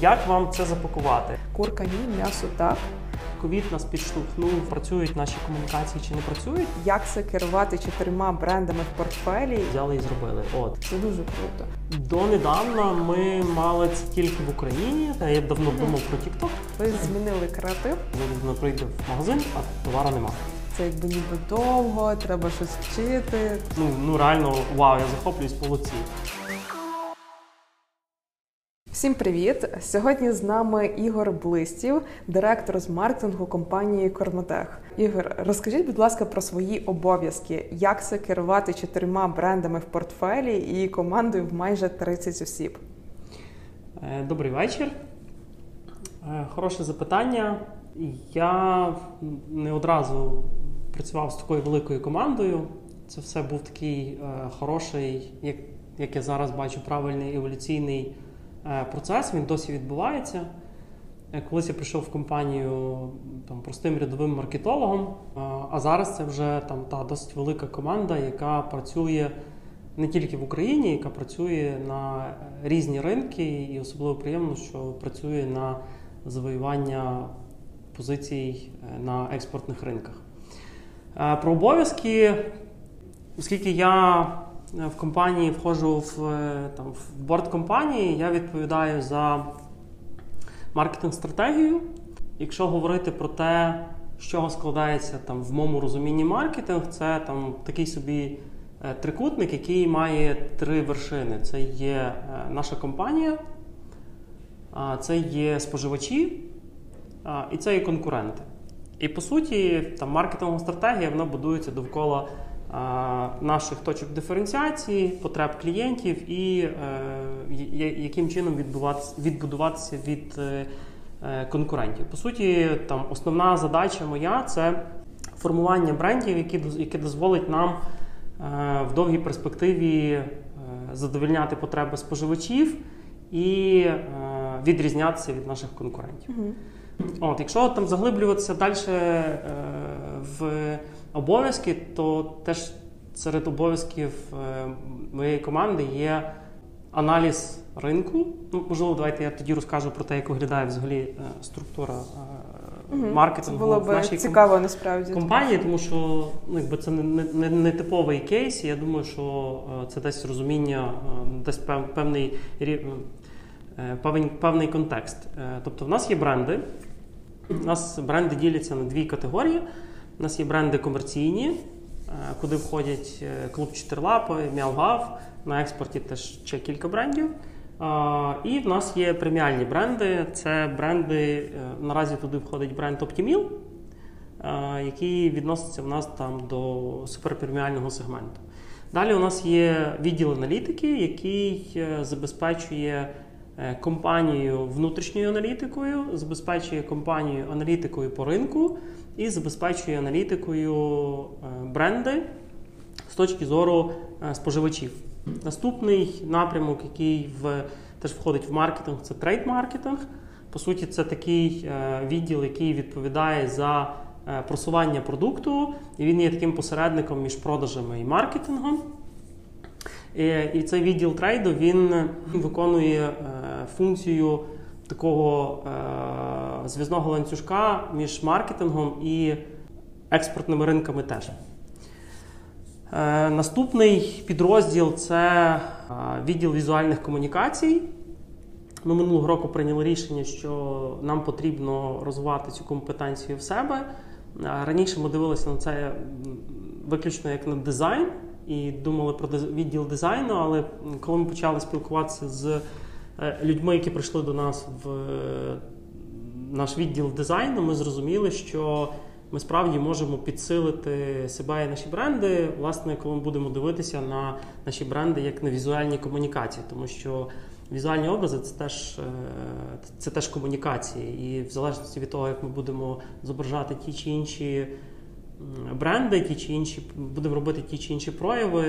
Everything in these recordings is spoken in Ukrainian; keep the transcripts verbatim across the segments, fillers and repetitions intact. Як вам це запакувати? Курка ні, м'ясо так. Ковід нас підштовхнув, працюють наші комунікації чи не працюють. Як це керувати чотирма брендами в портфелі? Взяли і зробили. От. Це дуже круто. Донедавна ми мали це тільки в Україні. Я давно думав про TikTok. Ви змінили креатив. Людина прийде в магазин, а товару нема. Це якби ніби довго, треба щось вчити. Ну, ну реально, вау, я захоплююсь, молодці. Всім привіт! Сьогодні з нами Ігор Блистів, директор з маркетингу компанії Кормотех. Ігор, розкажіть, будь ласка, про свої обов'язки. Як це керувати чотирма брендами в портфелі і командою в майже тридцять осіб? Добрий вечір. Хороше запитання. Я не одразу працював з такою великою командою. Це все був такий хороший, як я зараз бачу, правильний еволюційний процес, він досі відбувається. Колись я прийшов в компанію там, простим рядовим маркетологом, а зараз це вже там, та досить велика команда, яка працює не тільки в Україні, яка працює на різні ринки, і особливо приємно, що працює на завоювання позицій на експортних ринках. Про обов'язки, оскільки я в компанії входжу в, там, в борд компанії, я відповідаю за маркетинг-стратегію. Якщо говорити про те, з чого складається там, в моєму розумінні маркетинг, це там, такий собі трикутник, який має три вершини. Це є наша компанія, це є споживачі і це є конкуренти. І по суті, там, маркетингова стратегія вона будується довкола наших точок диференціації, потреб клієнтів і е, яким чином відбудуватися від е, конкурентів. По суті, там, основна задача моя – це формування брендів, які, які дозволять нам е, в довгій перспективі е, задовольняти потреби споживачів і е, відрізнятися від наших конкурентів. Mm-hmm. От, якщо там, заглиблюватися далі е, в обов'язки, то теж серед обов'язків моєї команди є аналіз ринку. Ну, можливо, давайте я тоді розкажу про те, як виглядає взагалі структура mm-hmm. маркетингу. Це було б в нашій цікаво, ком... насправді, компанії, тому що ну, якби це не, не, не, не типовий кейс. Я думаю, що це десь розуміння, десь певний, певний, певний контекст. Тобто в нас є бренди, в нас бренди діляться на дві категорії. У нас є бренди комерційні, куди входять Клуб, Чотирилапи, Мялгав, на експорті теж ще кілька брендів. І в нас є преміальні бренди. Це бренди, наразі туди входить бренд Opti Meal, який відноситься в нас там до суперпреміального сегменту. Далі у нас є відділ аналітики, який забезпечує компанію внутрішньою аналітикою, забезпечує компанію аналітикою по ринку і забезпечує аналітикою бренди з точки зору споживачів. Наступний напрямок, який в, теж входить в маркетинг, це трейд-маркетинг. По суті, це такий відділ, який відповідає за просування продукту, і він є таким посередником між продажами і маркетингом. І цей відділ трейду, він виконує функцію такого е- зв'язного ланцюжка між маркетингом і експортними ринками теж. Е- наступний підрозділ – це е- відділ візуальних комунікацій. Ми минулого року прийняли рішення, що нам потрібно розвивати цю компетенцію в себе. Раніше ми дивилися на це виключно як на дизайн і думали про відділ дизайну, але коли ми почали спілкуватися з людьми, які прийшли до нас в наш відділ дизайну, ми зрозуміли, що ми справді можемо підсилити себе і наші бренди, власне, коли ми будемо дивитися на наші бренди як на візуальні комунікації, тому що візуальні образи це теж, це теж комунікації, і в залежності від того, як ми будемо зображати ті чи інші бренди, ті чи інші, будемо робити ті чи інші прояви,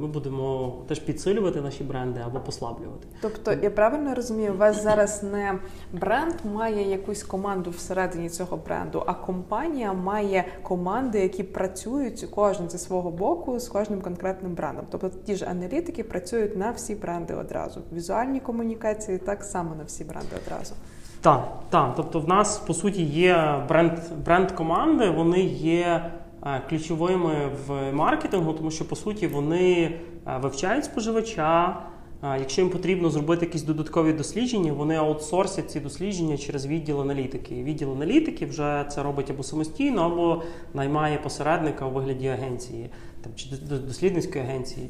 ми будемо теж підсилювати наші бренди або послаблювати. Тобто, я правильно розумію, у вас зараз не бренд має якусь команду всередині цього бренду, а компанія має команди, які працюють кожен зі свого боку з кожним конкретним брендом. Тобто ті ж аналітики працюють на всі бренди одразу. Візуальні комунікації так само на всі бренди одразу. Так, так. Тобто в нас, по суті, є бренд, бренд команди, вони є ключовими в маркетингу, тому що, по суті, вони вивчають споживача. Якщо їм потрібно зробити якісь додаткові дослідження, вони аутсорсять ці дослідження через відділ аналітики. І відділ аналітики вже це робить або самостійно, або наймає посередника у вигляді агенції, там, чи дослідницької агенції.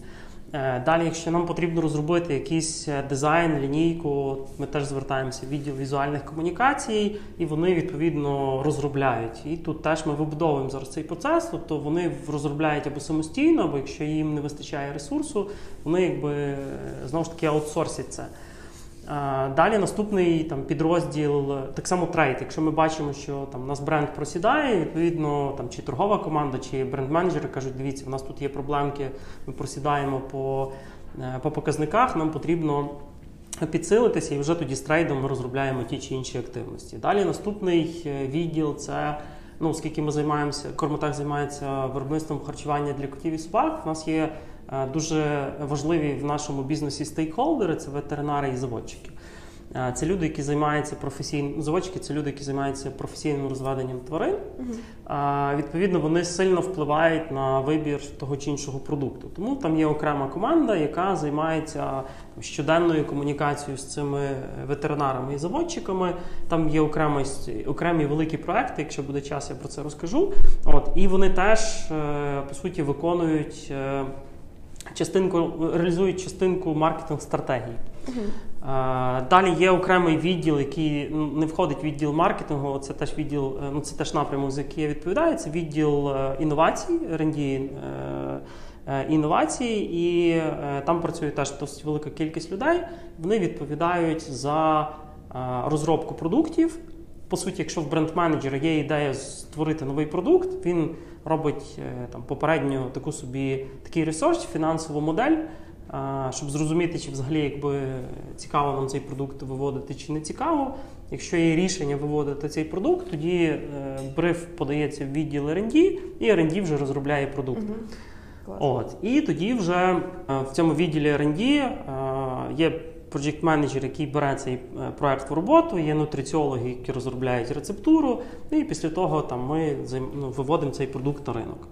Далі, якщо нам потрібно розробити якийсь дизайн, лінійку, ми теж звертаємося в відділ візуальних комунікацій, і вони, відповідно, розробляють. І тут теж ми вибудовуємо зараз цей процес, тобто вони розробляють або самостійно, або якщо їм не вистачає ресурсу, вони, якби, знову ж таки, аутсорсять це. Далі наступний там, підрозділ, так само трейд. Якщо ми бачимо, що там, у нас бренд просідає, відповідно, там, чи торгова команда, чи бренд-менеджери кажуть, дивіться, у нас тут є проблемки, ми просідаємо по, по показниках, нам потрібно підсилитися, і вже тоді з трейдом ми розробляємо ті чи інші активності. Далі наступний відділ – це, ну, оскільки ми займаємося, Кормотех займається виробництвом харчування для котів і собак, у нас є дуже важливі в нашому бізнесі стейкхолдери – це ветеринари і заводчики. Це люди, які займаються професійним заводчики, це люди, які займаються професійним розведенням тварин. Mm-hmm. Відповідно, вони сильно впливають на вибір того чи іншого продукту. Тому там є окрема команда, яка займається щоденною комунікацією з цими ветеринарами і заводчиками. Там є окремі, окремі великі проекти. Якщо буде час, я про це розкажу. От і вони теж по суті виконують. Частинку, реалізують частинку маркетинг-стратегії. Uh-huh. Далі є окремий відділ, який не входить в відділ маркетингу, це теж, відділ, ну, це теж напрямок, за який я відповідаю, це відділ інновацій, ер енд ді інновацій, і там працює теж досить велика кількість людей, вони відповідають за розробку продуктів. По суті, якщо в бренд-менеджера є ідея створити новий продукт, він робить там, попередньо таку собі, такий ресерч, фінансову модель, щоб зрозуміти, чи взагалі якби, цікаво нам цей продукт виводити, чи не цікаво. Якщо є рішення виводити цей продукт, тоді бриф подається в відділ ер енд ді, і ер енд ді вже розробляє продукт. Угу. От. І тоді вже в цьому відділі ер енд ді є проджект-менеджер, який бере цей проект в роботу, є нутриціологи, які розробляють рецептуру, і після того там, ми ну, виводимо цей продукт на ринок.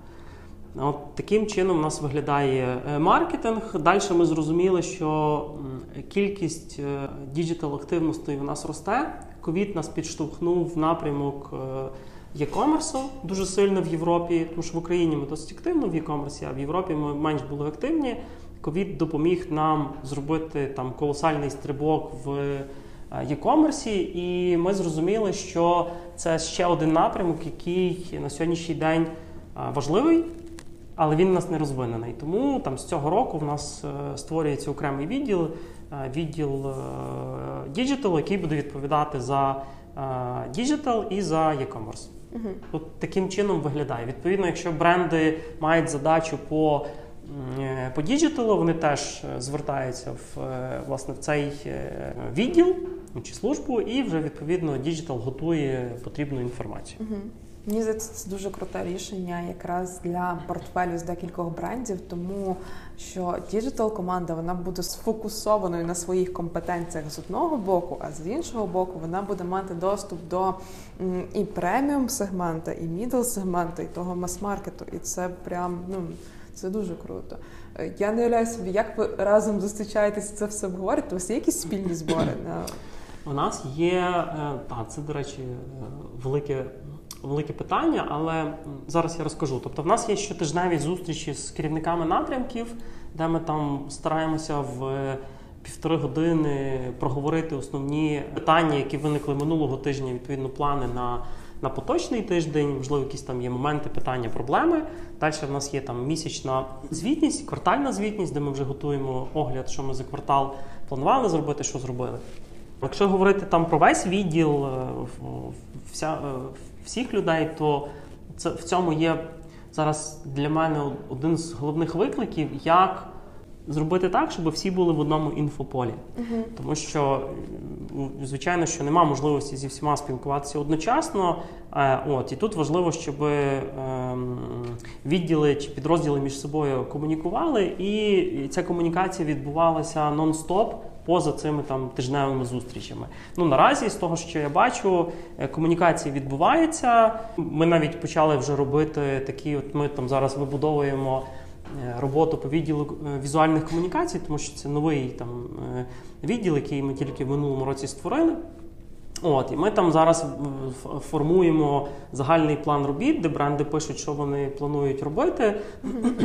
От таким чином у нас виглядає маркетинг. Далі ми зрозуміли, що кількість діджитал-активностей у нас росте. Ковід нас підштовхнув в напрямок e-commerce дуже сильно в Європі, тому що в Україні ми досить активно в e-commerce, а в Європі ми менш були активні. Ковід допоміг нам зробити там колосальний стрибок в e-commerce, і ми зрозуміли, що це ще один напрямок, який на сьогоднішній день важливий, але він у нас не розвинений. Тому там з цього року в нас створюється окремий відділ, відділ діджитал, який буде відповідати за діджитал і за e-commerce. Угу. От таким чином виглядає. Відповідно, якщо бренди мають задачу по По діджиталу, вони теж звертаються в, власне, в цей відділ чи службу, і вже, відповідно, діджитал готує потрібну інформацію. Угу. Мені здається, це дуже круте рішення якраз для портфелю з декількох брендів, тому що діджитал-команда, вона буде сфокусованою на своїх компетенціях з одного боку, а з іншого боку вона буде мати доступ до і преміум-сегмента, і мідл-сегмента, і того мас-маркету, і це прям, ну, це дуже круто. Я не уявляю собі, як ви разом зустрічаєтесь, це все обговорюєте? У вас є якісь спільні збори? У нас є, так, це, до речі, велике, велике питання, але зараз я розкажу. Тобто в нас є щотижневі зустрічі з керівниками напрямків, де ми там стараємося в півтори години проговорити основні питання, які виникли минулого тижня, відповідно, плани на на поточний тиждень, можливо, якісь там є моменти, питання, проблеми. Далі в нас є там місячна звітність, квартальна звітність, де ми вже готуємо огляд, що ми за квартал планували зробити, що зробили. Якщо говорити там про весь відділ вся, всіх людей, то це, в цьому є зараз для мене один з головних викликів, як зробити так, щоб всі були в одному інфополі. Uh-huh. Тому що, звичайно, що нема можливості зі всіма спілкуватися одночасно. Е, от, і тут важливо, щоб е, відділи чи підрозділи між собою комунікували, і ця комунікація відбувалася нон-стоп, поза цими там тижневими зустрічами. Ну, наразі, з того, що я бачу, комунікації відбуваються. Ми навіть почали вже робити такі, от ми там зараз вибудовуємо роботу по відділу візуальних комунікацій, тому що це новий там відділ, який ми тільки в минулому році створили. От, і ми там зараз формуємо загальний план робіт, де бренди пишуть, що вони планують робити,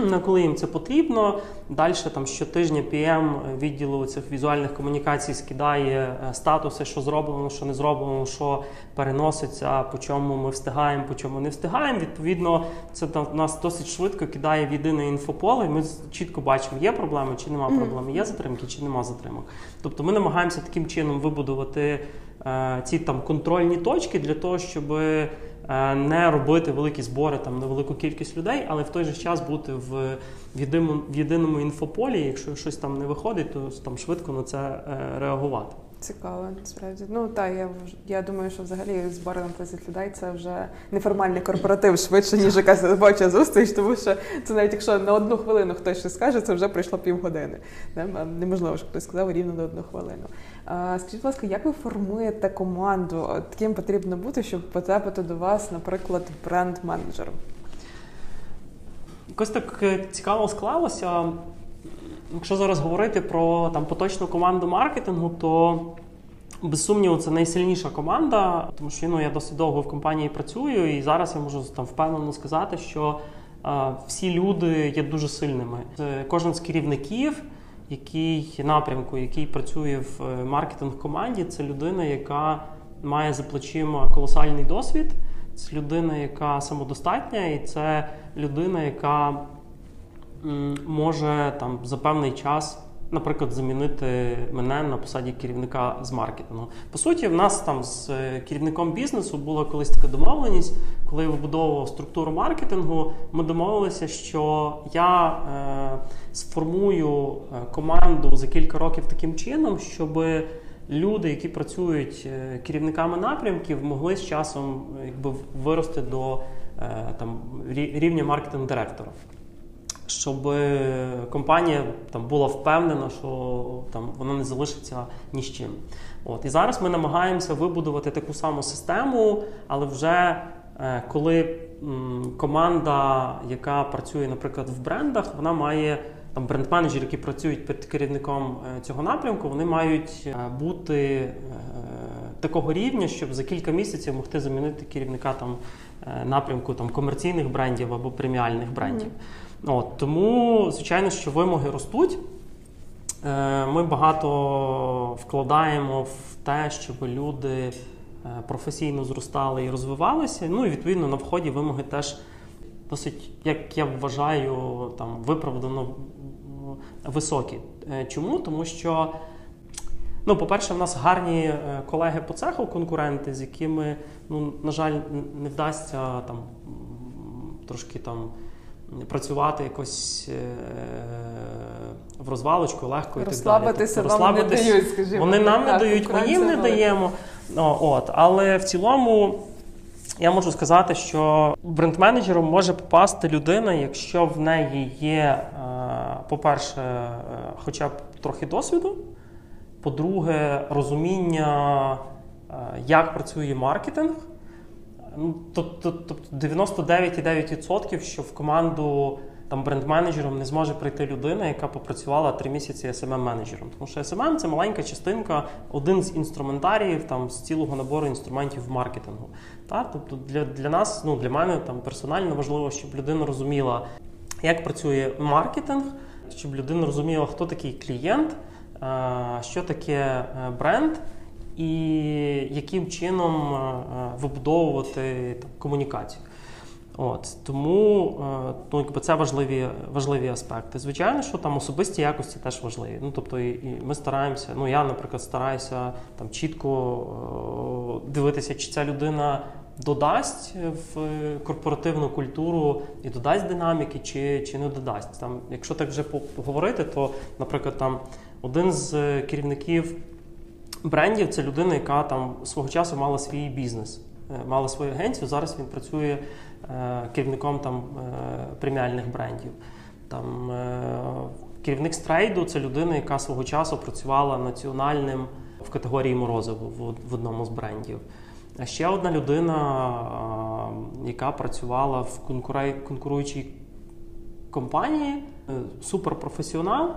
на коли їм це потрібно. Далі там щотижня пі ем відділу цих візуальних комунікацій скидає статуси, що зроблено, що не зроблено, що переноситься, по чому ми встигаємо, по чому не встигаємо. Відповідно, це там нас досить швидко кидає в єдине інфополе, і ми чітко бачимо, є проблеми чи нема проблеми, є затримки чи нема затримок. Тобто ми намагаємося таким чином вибудувати ці там контрольні точки для того, щоб не робити великі збори там на велику кількість людей, але в той же час бути в єдиному, в єдиному інфополі. Якщо щось там не виходить, то там швидко на це реагувати. Цікаво, справді. Ну та я я думаю, що взагалі збори на тридцять людей це вже неформальний корпоратив швидше, ніж якась робоча зустріч, тому що це навіть якщо на одну хвилину хтось щось скаже, це вже пройшло півгодини. Неможливо, щоб хтось сказав рівно на одну хвилину. Скажіть, будь ласка, як ви формуєте команду? От ким потрібно бути, щоб потрапити до вас, наприклад, бренд-менеджер? Якось так цікаво склалося. Якщо зараз говорити про там поточну команду маркетингу, то без сумніву це найсильніша команда, тому що ну, я досить довго в компанії працюю, і зараз я можу там впевнено сказати, що е, всі люди є дуже сильними. Це кожен з керівників, який напрямку, який працює в маркетинг-команді, це людина, яка має за плечима колосальний досвід, це людина, яка самодостатня, і це людина, яка може там за певний час, наприклад, замінити мене на посаді керівника з маркетингу. По суті, в нас там з керівником бізнесу була колись така домовленість, коли я вибудовував структуру маркетингу, ми домовилися, що я е, сформую команду за кілька років таким чином, щоб люди, які працюють керівниками напрямків, могли з часом якби вирости до е, там, рівня маркетинг-директора. Щоб компанія там була впевнена, що там вона не залишиться ні з чим. От і зараз ми намагаємося вибудувати таку саму систему, але вже е, коли м, команда, яка працює, наприклад, в брендах, вона має там бренд-менеджери, які працюють під керівником е, цього напрямку, вони мають е, бути е, такого рівня, щоб за кілька місяців могти замінити керівника там е, напрямку там комерційних брендів або преміальних брендів. Mm-hmm. От, тому, звичайно, що вимоги ростуть. Ми багато вкладаємо в те, щоб люди професійно зростали і розвивалися. Ну і, відповідно, на вході вимоги теж досить, як я вважаю, там, виправдано високі. Чому? Тому що, ну, по-перше, в нас гарні колеги по цеху, конкуренти, з якими, ну, на жаль, не вдасться там трошки там працювати якось е- в розвалочку, легко і так далі. Тобто, розслабитися не дають, скажімо. Вони нам так, не дають, ми їм не даємо. О, от. Але в цілому я можу сказати, що бренд-менеджером може попасти людина, якщо в неї є, по-перше, хоча б трохи досвіду, по-друге, розуміння, як працює маркетинг. Тобто дев'яносто дев'ять цілих дев'ять десятих відсотка, що в команду там бренд-менеджером не зможе прийти людина, яка попрацювала три місяці ес ем ем-менеджером. Тому що ес ем ем – це маленька частинка, один з інструментаріїв там, з цілого набору інструментів в маркетингу. Так? Тобто для, для нас, ну, для мене там, персонально важливо, щоб людина розуміла, як працює маркетинг, щоб людина розуміла, хто такий клієнт, що таке бренд, і яким чином вибудовувати там, комунікацію. От, тому ну, якби це важливі, важливі аспекти. Звичайно, що там особисті якості теж важливі. Ну, тобто, і, і ми стараємося, ну я, наприклад, стараюся там, чітко о, дивитися, чи ця людина додасть в корпоративну культуру і додасть динаміки, чи, чи не додасть. Там, якщо так вже поговорити, то, наприклад, там один з керівників брендів – це людина, яка там свого часу мала свій бізнес, мала свою агенцію, зараз він працює е, керівником там, е, преміальних брендів. Там, е, керівник стрейду – це людина, яка свого часу працювала національним в категорії морозиво в, в одному з брендів. А ще одна людина, е, яка працювала в конкуре... конкуруючій компанії, е, суперпрофесіонал.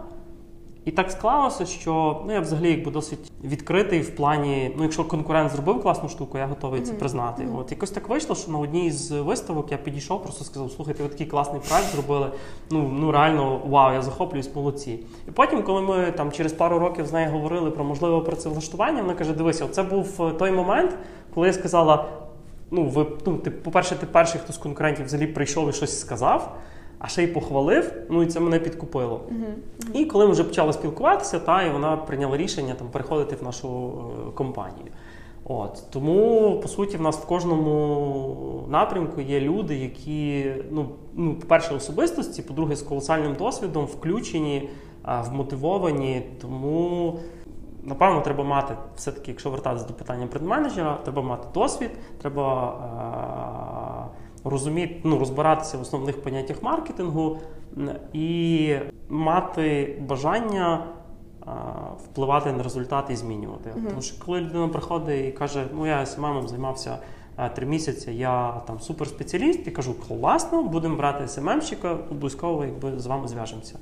І так склалося, що ну, я взагалі якби досить відкритий в плані, ну якщо конкурент зробив класну штуку, я готовий це признати. Mm-hmm. От якось так вийшло, що на одній з виставок я підійшов, просто сказав, слухайте, ви такий класний проект зробили, ну, ну реально, вау, я захоплююсь, молодці. І потім, коли ми там через пару років з нею говорили про можливе працевлаштування, вона каже, дивися, це був той момент, коли я сказала, ну, ви, ну ти, по-перше, ти перший, хто з конкурентів взагалі прийшов і щось сказав, а ще й похвалив, ну і це мене підкупило. Uh-huh. Uh-huh. І коли ми вже почали спілкуватися, та, і вона прийняла рішення там, переходити в нашу е, компанію. От. Тому, по суті, в нас в кожному напрямку є люди, які, ну, ну по-перше, особистості, по-друге, з колосальним досвідом, включені, е, вмотивовані. Тому, напевно, треба мати, все-таки, якщо вертатися до питання бренд-менеджера, треба мати досвід, треба... Е, розуміти, ну, розбиратися в основних поняттях маркетингу і мати бажання а, впливати на результати і змінювати. Mm-hmm. Тому що коли людина приходить і каже, ну я ес ем ем займався три місяці, я там суперспеціаліст, і кажу, класно, будемо брати ес ем емщика, обов'язково якби з вами зв'яжемося.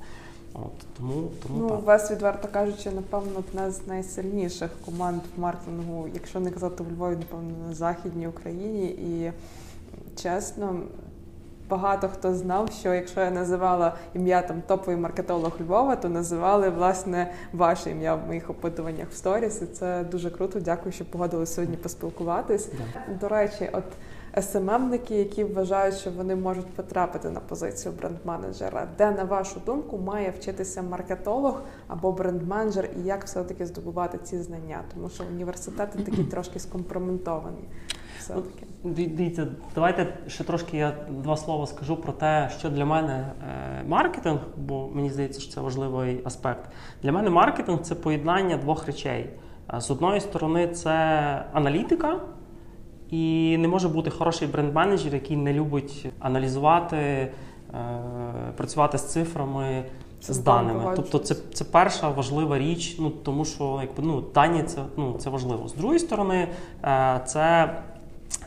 От, тому, тому ну, так. У вас, відверто кажучи, напевно, одна з найсильніших команд в маркетингу, якщо не казати в Львові, напевно, на Західній Україні. І чесно, багато хто знав, що якщо я називала ім'я там топовий маркетолог Львова, то називали, власне, ваше ім'я в моїх опитуваннях в сторіс. І це дуже круто. Дякую, що погодились сьогодні поспілкуватись. Yeah. До речі, от ес ем емники, які вважають, що вони можуть потрапити на позицію бренд-менеджера. Де, на вашу думку, має вчитися маркетолог або бренд-менеджер і як все-таки здобувати ці знання? Тому що університети такі трошки скомпроментовані. Все-таки. Дивіться, давайте ще трошки я два слова скажу про те, що для мене маркетинг, бо мені здається, що це важливий аспект. Для мене маркетинг – це поєднання двох речей. З одної сторони, це аналітика. І не може бути хороший бренд-менеджер, який не любить аналізувати, е, працювати з цифрами, це з даними. Буває. Тобто це, це перша важлива річ, ну, тому що якби, ну, дані це, ну, це важливо. З другої сторони, е, це,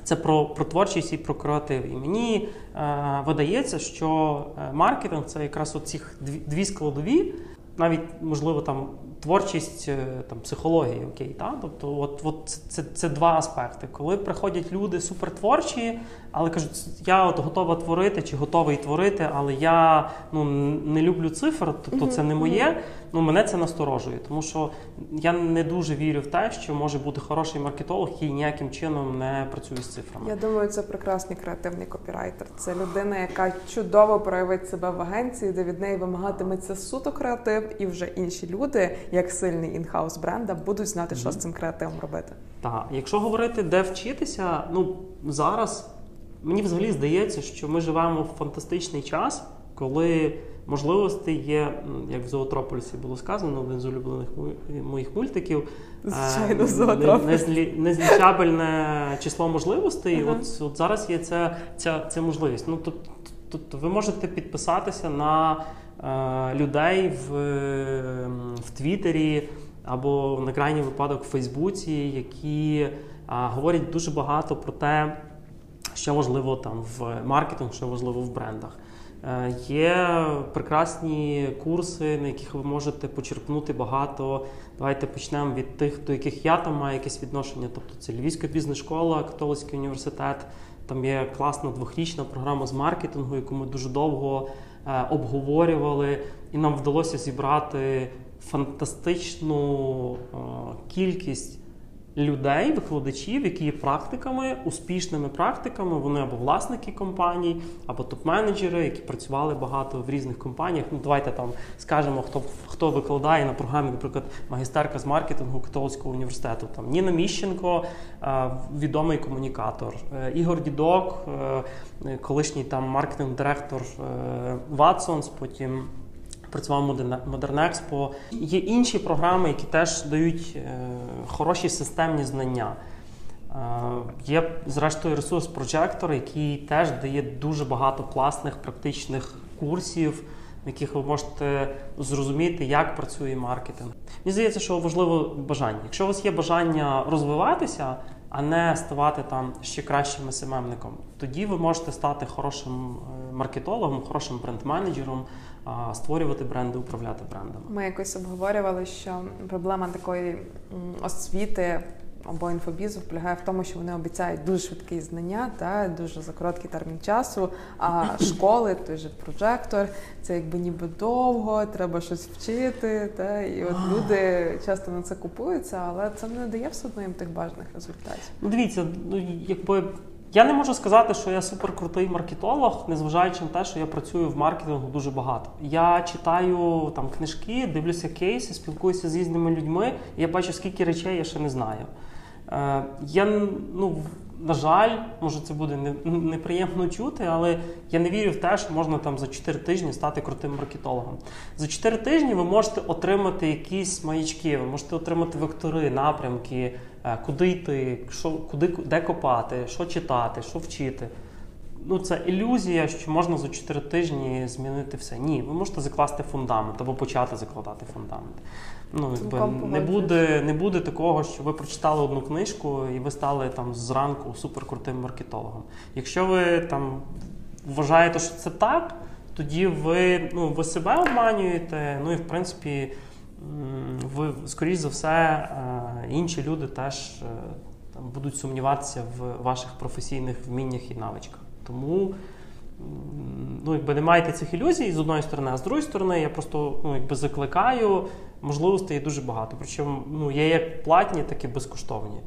це про, про творчість і про креатив. І мені е, видається, що маркетинг – це якраз оці дві, дві складові, навіть, можливо, там, творчість, там, психологія, окей, та? Тобто от, от це, це два аспекти. Коли приходять люди супертворчі, але кажуть, я от готова творити чи готовий творити, але я ну, не люблю цифр, тобто це не моє, ну, мене це насторожує. Тому що я не дуже вірю в те, що може бути хороший маркетолог, який ніяким чином не працює з цифрами. Я думаю, це прекрасний креативний копірайтер. Це людина, яка чудово проявить себе в агенції, де від неї вимагатиметься суто креатив і вже інші люди, як сильний інхаус бренда, будуть знати, що mm-hmm. з цим креативом робити. Так, якщо говорити, де вчитися, ну зараз мені взагалі здається, що ми живемо в фантастичний час, коли можливості є, як в Зоотрополісі було сказано, один з улюблених моїх мультиків, звичайно, Зоотрополіс. Незлічабельне число можливостей, uh-huh. от, от зараз є ця, ця, ця можливість. Ну, тут, тут ви можете підписатися на людей в, в Твіттері або, на крайній випадок, в Фейсбуці, які а, говорять дуже багато про те, що важливо там в маркетингу, що важливо в брендах. Е, є прекрасні курси, на яких ви можете почерпнути багато. Давайте почнемо від тих, до яких я там маю якесь відношення. Тобто це Львівська бізнес-школа, Католицький університет. Там є класна двохрічна програма з маркетингу, яку ми дуже довго обговорювали, і нам вдалося зібрати фантастичну кількість людей, викладачів, які є практиками, успішними практиками, вони або власники компаній, або топ-менеджери, які працювали багато в різних компаніях. Ну, давайте там скажемо, хто, хто викладає на програмі, наприклад, магістерка з маркетингу Католицького університету. Там Ніна Міщенко, відомий комунікатор, Ігор Дідок, колишній там маркетинг-директор Ватсонс, потім працював ModernExpo. Є інші програми, які теж дають хороші системні знання. Є, зрештою, ресурс Projector, який теж дає дуже багато класних практичних курсів, в яких ви можете зрозуміти, як працює маркетинг. Мені здається, що важливо бажання. Якщо у вас є бажання розвиватися, а не ставати там ще кращим ес-ем-емником, тоді ви можете стати хорошим маркетологом, хорошим бренд-менеджером, створювати бренди, управляти брендами. Ми якось обговорювали, що проблема такої освіти або інфобізу полягає в тому, що вони обіцяють дуже швидкі знання, та дуже за короткий термін часу, а школи, той же Projector, це якби ніби довго, треба щось вчити, та, і от люди часто на це купуються, але це не дає все одно їм тих бажаних результатів. Ну, дивіться, ну якби я не можу сказати, що я суперкрутий маркетолог, незважаючи на те, що я працюю в маркетингу дуже багато. Я читаю там книжки, дивлюся кейси, спілкуюся з різними людьми, і я бачу, скільки речей я ще не знаю. Е, я, ну, на жаль, може це буде не, неприємно чути, але я не вірю в те, що можна там за чотири тижні стати крутим маркетологом. За чотири тижні ви можете отримати якісь маячки, ви можете отримати вектори, напрямки, куди йти, що, куди, де копати, що читати, що вчити. Ну, це ілюзія, що можна за чотири тижні змінити все. Ні, ви можете закласти фундамент або почати закладати фундамент. Ну, якби, не, буде, не буде такого, що ви прочитали одну книжку і ви стали там зранку суперкрутим маркетологом. Якщо ви там вважаєте, що це так, тоді ви, ну, ви себе обманюєте, ну і в принципі ви, скоріш за все, інші люди теж там будуть сумніватися в ваших професійних вміннях і навичках. Тому, ну, якби не маєте цих ілюзій з одної сторони, а з другої сторони я просто, ну, якби закликаю, можливостей дуже багато. Причому, ну, є як платні, так і безкоштовні.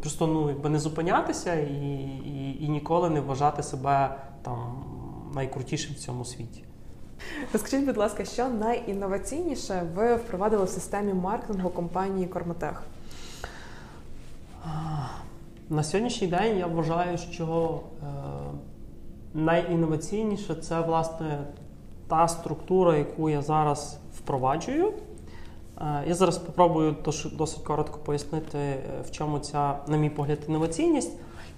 Просто, ну, якби не зупинятися і, і, і ніколи не вважати себе там найкрутішим в цьому світі. Розкажіть, будь ласка, що найінноваційніше ви впровадили в системі маркетингу компанії Кормотех? На сьогоднішній день я вважаю, що е, найінноваційніше – це, власне, та структура, яку я зараз впроваджую. Е, я зараз спробую досить коротко пояснити, в чому ця, на мій погляд, інноваційність.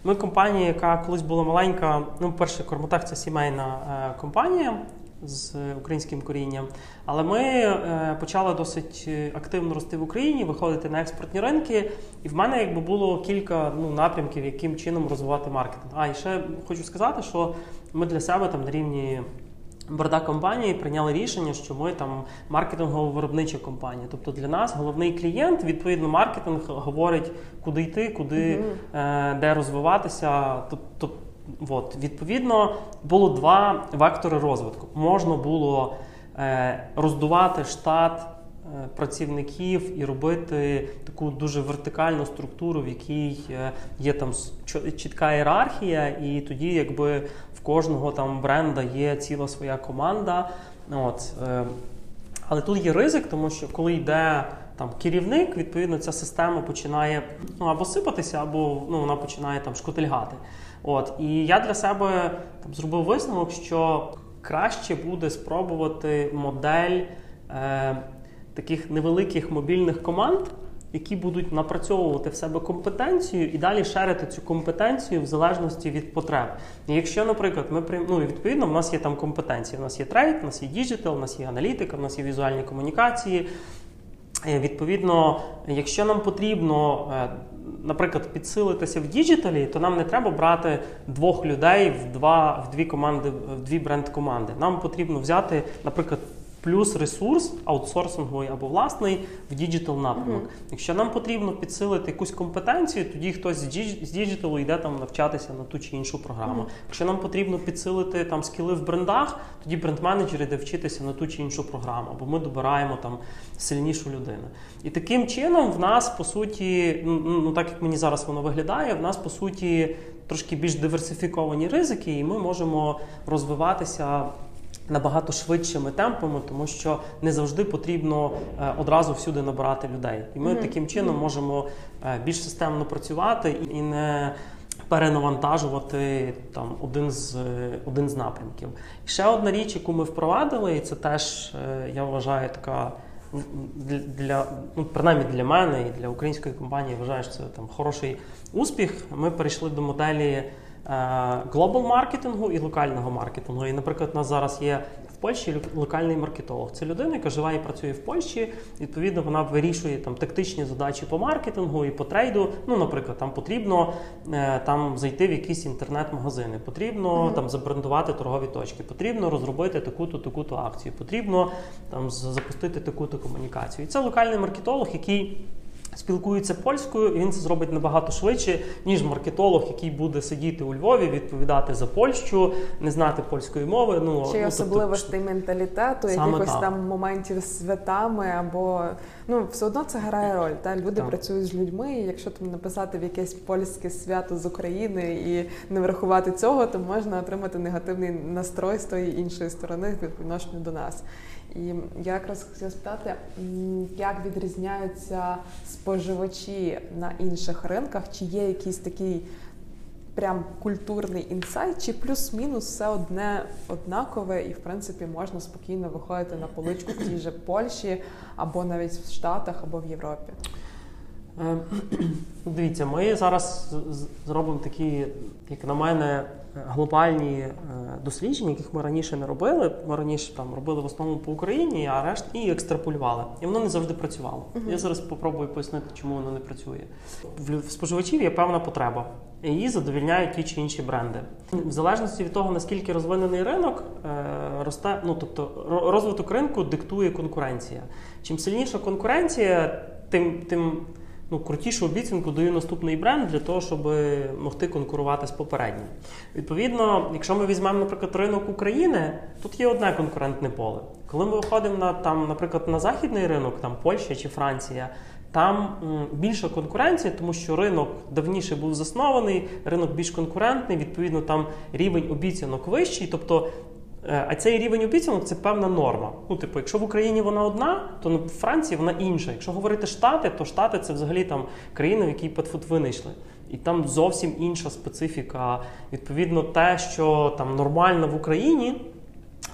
Ми компанія, яка колись була маленька, ну, перше, Кормотех – це сімейна е, компанія з українським корінням, але ми е, почали досить активно рости в Україні, виходити на експортні ринки, і в мене якби було кілька, ну, напрямків, яким чином розвивати маркетинг. А, і ще хочу сказати, що ми для себе там на рівні борда компанії прийняли рішення, що ми там маркетингово-виробнича компанія. Тобто для нас головний клієнт, відповідно, маркетинг говорить, куди йти, куди, mm-hmm. е, де розвиватися. Тобто, От, відповідно, було два вектори розвитку. Можна було е, роздувати штат е, працівників і робити таку дуже вертикальну структуру, в якій е, є там чітка ієрархія, і тоді якби в кожного там бренда є ціла своя команда. От, е, але тут є ризик, тому що коли йде там керівник, відповідно, ця система починає, ну, або сипатися, або, ну, вона починає там шкотильгати. От, і я для себе там зробив висновок, що краще буде спробувати модель е, таких невеликих мобільних команд, які будуть напрацьовувати в себе компетенцію і далі шерити цю компетенцію в залежності від потреб. І якщо, наприклад, ми прийм... ну, відповідно, в нас є там компетенції, в нас є трейд, в нас є діджитал, в нас є аналітика, в нас є візуальні комунікації. Відповідно, якщо нам потрібно, наприклад, підсилитися в діджиталі, то нам не треба брати двох людей в, два, в дві команди, в дві бренд-команди. Нам потрібно взяти, наприклад, плюс ресурс аутсорсинговий або власний в діджитал-напрямок. Mm-hmm. Якщо нам потрібно підсилити якусь компетенцію, тоді хтось з діджиталу йде там навчатися на ту чи іншу програму. Mm-hmm. Якщо нам потрібно підсилити там скіли в брендах, тоді бренд-менеджер йде вчитися на ту чи іншу програму, або ми добираємо там сильнішу людину. І таким чином в нас, по суті, ну так як мені зараз воно виглядає, в нас, по суті, трошки більш диверсифіковані ризики, і ми можемо розвиватися набагато швидшими темпами, тому що не завжди потрібно е, одразу всюди набирати людей. І ми mm-hmm. таким чином можемо е, більш системно працювати і не перенавантажувати там, один з, один з напрямків. І ще одна річ, яку ми впровадили, і це теж, е, я вважаю, така для, для, ну, принаймні для мене і для української компанії, я вважаю, що це там, хороший успіх. Ми перейшли до моделі глобал-маркетингу і локального маркетингу. І, наприклад, у нас зараз є в Польщі локальний маркетолог. Це людина, яка живе і працює в Польщі, відповідно, вона вирішує там тактичні задачі по маркетингу і по трейду. Ну, наприклад, там потрібно там зайти в якісь інтернет-магазини, потрібно там забрендувати торгові точки, потрібно розробити таку-то, таку-то акцію, потрібно там запустити таку-то комунікацію. І це локальний маркетолог, який спілкується польською, і він це зробить набагато швидше, ніж маркетолог, який буде сидіти у Львові, відповідати за Польщу, не знати польської мови. Ну, чи ну, особливості тобто, менталітету, якихось та. там моментів з святами, або ну все одно це грає роль. Та люди так. працюють з людьми, і якщо там написати в якесь польське свято з України і не врахувати цього, то можна отримати негативний настрой з тої іншої сторони по відношенню до нас. І я якраз хотіла спитати, як відрізняються споживачі на інших ринках? Чи є якийсь такий прям культурний інсайт, чи плюс-мінус все одне однакове і, в принципі, можна спокійно виходити на поличку в тій же Польщі, або навіть в Штатах, або в Європі? Дивіться, ми зараз зробимо такі, як на мене, глобальні дослідження, яких ми раніше не робили. Ми раніше там робили в основному по Україні, а решт і екстраполювали. І воно не завжди працювало. Uh-huh. Я зараз попробую пояснити, чому воно не працює. В споживачів є певна потреба. Її задовільняють ті чи інші бренди. В залежності від того, наскільки розвинений ринок, росте, ну тобто розвиток ринку диктує конкуренція. Чим сильніша конкуренція, тим тим Ну, крутішу обіцянку даю наступний бренд для того, щоб могти конкурувати з попереднім. Відповідно, якщо ми візьмемо, наприклад, ринок України, тут є одне конкурентне поле. Коли ми виходимо на там, наприклад, на західний ринок, там Польща чи Франція, там більша конкуренція, тому що ринок давніше був заснований, ринок більш конкурентний, відповідно, там рівень обіцянок вищий, тобто. А цей рівень обіцянок – це певна норма. Ну, типу, якщо в Україні вона одна, то в Франції вона інша. Якщо говорити Штати, то Штати – це взагалі там країна, в якій петфуд винайшли. І там зовсім інша специфіка. Відповідно, те, що там нормально в Україні,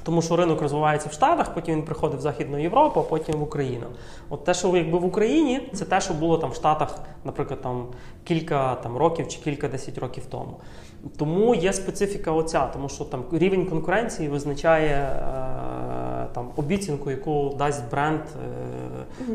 тому що ринок розвивається в Штатах, потім він приходить в Західну Європу, а потім в Україну. От те, що якби в Україні, це те, що було там в Штатах, наприклад, там кілька там років чи кілька-десять років тому. Тому є специфіка оця, тому що там рівень конкуренції визначає е, там обіцянку, яку дасть бренд,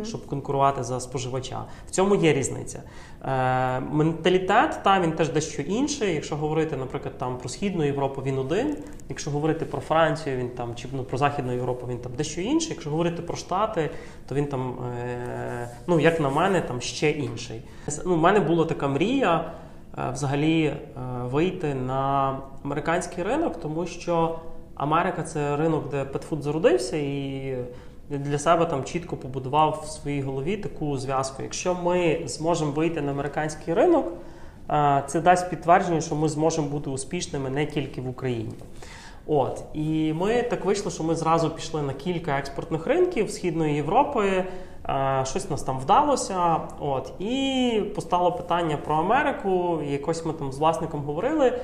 е, щоб конкурувати за споживача. В цьому є різниця. Е, менталітет, та, він теж дещо інший. Якщо говорити, наприклад, там про Східну Європу, він один. Якщо говорити про Францію, він там, чи ну, про Західну Європу, він там дещо інший. Якщо говорити про Штати, то він там, е, ну як на мене, там ще інший. Ну, в мене була така мрія, взагалі вийти на американський ринок, тому що Америка – це ринок, де петфуд зародився, і для себе там чітко побудував в своїй голові таку зв'язку. Якщо ми зможемо вийти на американський ринок, це дасть підтвердження, що ми зможемо бути успішними не тільки в Україні. От. І ми так вийшло, що ми зразу пішли на кілька експортних ринків Східної Європи, щось нас там вдалося, от, і постало питання про Америку, і якось ми там з власником говорили,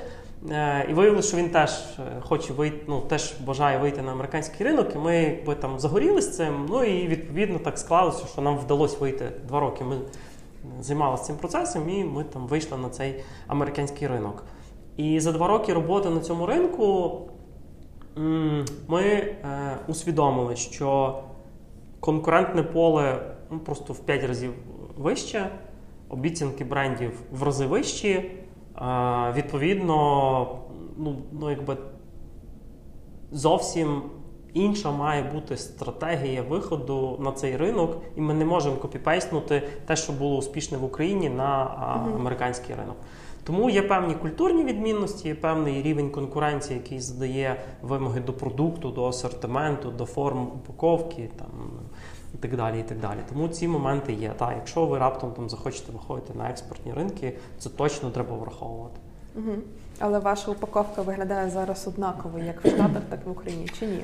і виявилося, що він теж хоче вийти, ну, теж бажає вийти на американський ринок, і ми якби там загоріли з цим, ну і відповідно так склалося, що нам вдалося вийти два роки, ми займалися цим процесом, і ми там вийшли на цей американський ринок. І за два роки роботи на цьому ринку ми е, усвідомили, що конкурентне поле ну, просто в п'ять разів вище, обіцянки брендів в рази вищі, е, відповідно, ну, ну, якби зовсім Інша має бути стратегія виходу на цей ринок, і ми не можемо копіпейстнути те, що було успішне в Україні, на американський ринок. Тому є певні культурні відмінності, є певний рівень конкуренції, який задає вимоги до продукту, до асортименту, до форм упаковки там, і так далі, і так далі. Тому ці моменти є. Та, якщо ви раптом там захочете виходити на експортні ринки, це точно треба враховувати. Угу. Але ваша упаковка виглядає зараз однаково, як в Штатах, так і в Україні, чи ні? Е,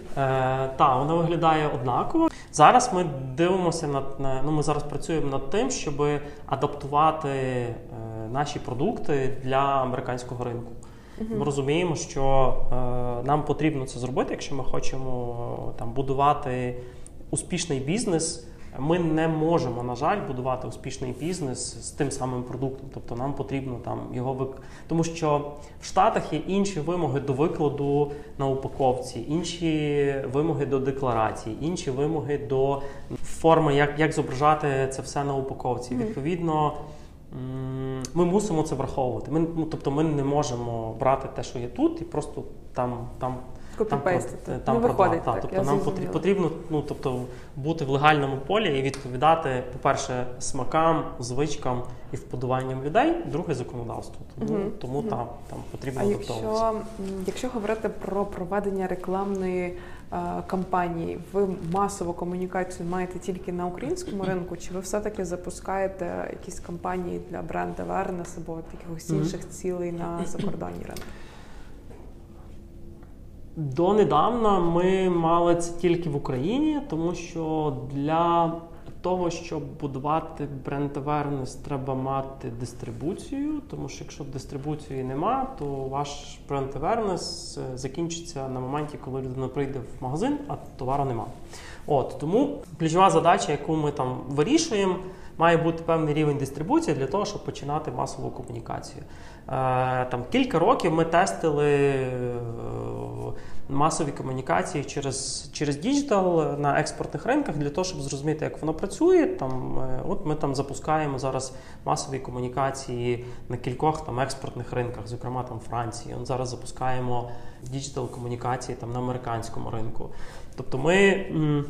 так, вона виглядає однаково. Зараз ми дивимося над, на, ну ми зараз працюємо над тим, щоб адаптувати е, наші продукти для американського ринку. Угу. Ми розуміємо, що е, нам потрібно це зробити, якщо ми хочемо там будувати успішний бізнес. Ми не можемо, на жаль, будувати успішний бізнес з тим самим продуктом. Тобто нам потрібно там його вик... Тому що в Штатах є інші вимоги до викладу на упаковці, інші вимоги до декларації, інші вимоги до форми, як, як зображати це все на упаковці. Mm. Відповідно, ми мусимо це враховувати. Ми, тобто ми не можемо брати те, що є тут, і просто там... там Там, там не виходить так, тобто нам зрозуміла. Потрібно ну, тобто, бути в легальному полі і відповідати, по-перше, смакам, звичкам і вподобанням людей, друге, законодавству. Тому, угу. тому угу. Там, там потрібно адаптовуватися. Якщо, якщо говорити про проведення рекламної е, кампанії, ви масову комунікацію маєте тільки на українському ринку, чи ви все-таки запускаєте якісь кампанії для бренду Awareness або якихось інших угу. цілей на закордонній ринку? Донедавна ми мали це тільки в Україні, тому що для того, щоб будувати бренд-авернес, треба мати дистрибуцію, тому що якщо дистрибуції нема, то ваш бренд-авернес закінчиться на моменті, коли людина прийде в магазин, а товару нема. От, тому ключова задача, яку ми там вирішуємо, має бути певний рівень дистрибуції для того, щоб починати масову комунікацію. Е, там кілька років ми тестили масові комунікації через, через діджитал на експортних ринках для того, щоб зрозуміти, як воно працює. Там, от ми там запускаємо зараз масові комунікації на кількох там, експортних ринках, зокрема там, Франції. От зараз запускаємо діджитал-комунікації там, на американському ринку. Тобто ми м,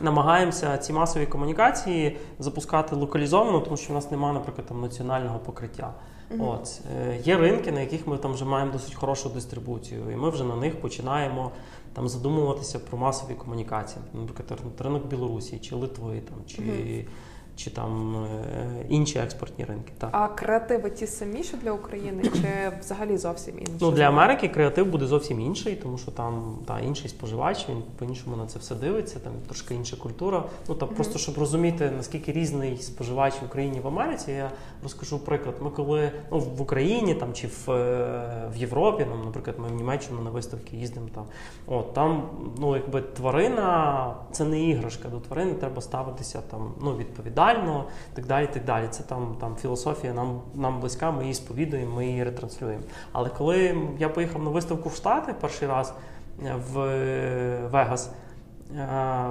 намагаємося ці масові комунікації запускати локалізовано, тому що в нас немає, наприклад, там, національного покриття. Mm-hmm. От. Е, є ринки, на яких ми там вже маємо досить хорошу дистрибуцію, і ми вже на них починаємо там, задумуватися про масові комунікації. Наприклад, ринок Білорусі, чи Литви, там, чи, mm-hmm. чи там, е, інші експортні ринки. Так. А креативи ті самі, що для України, чи взагалі зовсім інші? Ну, для Америки креатив буде зовсім інший, тому що там та, інший споживач, він по-іншому на це все дивиться, там трошки інша культура. Ну, там, mm-hmm. Просто, щоб розуміти, наскільки різний споживач в Україні і в Америці, я розкажу приклад. Ми коли ну, в Україні там, чи в, в Європі, ну, наприклад, ми в Німеччину на виставки їздимо, там, от, там ну, якби, тварина – це не іграшка, до тварини треба ставитися там, ну, відповідально. Так далі, так далі. Це там, там філософія нам, нам близька, ми її сповідуємо, ми її ретранслюємо. Але коли я поїхав на виставку в Штати перший раз в Вегас,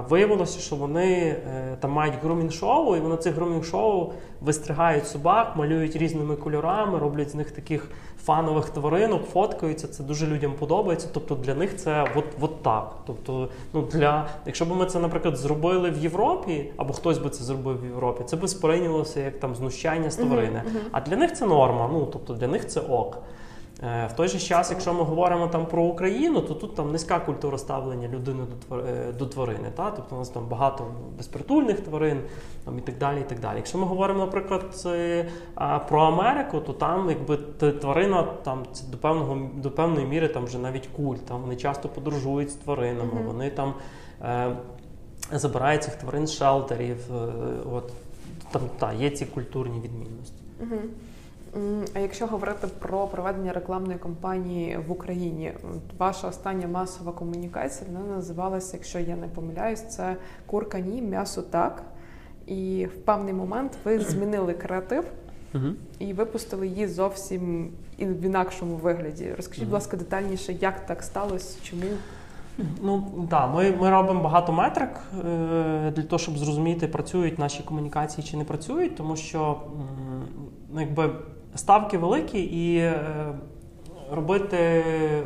виявилося, що вони там мають грумінг-шоу, і вони цих грумінг-шоу вистригають собак, малюють різними кольорами, роблять з них таких фанових тваринок, фоткаються, це дуже людям подобається. Тобто для них це от, от так. Тобто, ну, для... Якщо б ми це, наприклад, зробили в Європі, або хтось би це зробив в Європі, це би сприйнялося як там знущання з тварини. Uh-huh, uh-huh. А для них це норма, ну, тобто для них це ок. В той же час, якщо ми говоримо там про Україну, то тут там низька культура ставлення людини до тварини. Та? Тобто у нас там багато безпритульних тварин там, і так далі, і так далі. Якщо ми говоримо, наприклад, про Америку, то там якби тварина там це до певного до певної міри там вже навіть культ. Там вони часто подорожують з тваринами, mm-hmm. вони там е, забирають цих тварин з шелтерів. Е, от там та є ці культурні відмінності. Mm-hmm. А якщо говорити про проведення рекламної кампанії в Україні, ваша остання масова комунікація, вона називалася, якщо я не помиляюсь, це «Курка ні, м'ясо так». І в певний момент ви змінили креатив і випустили її зовсім в інакшому вигляді. Розкажіть, будь ласка, детальніше, як так сталося, чому? Ну так, ми, ми робимо багато метрик е, для того, щоб зрозуміти, працюють наші комунікації чи не працюють, тому що, м, якби, ставки великі, і е, робити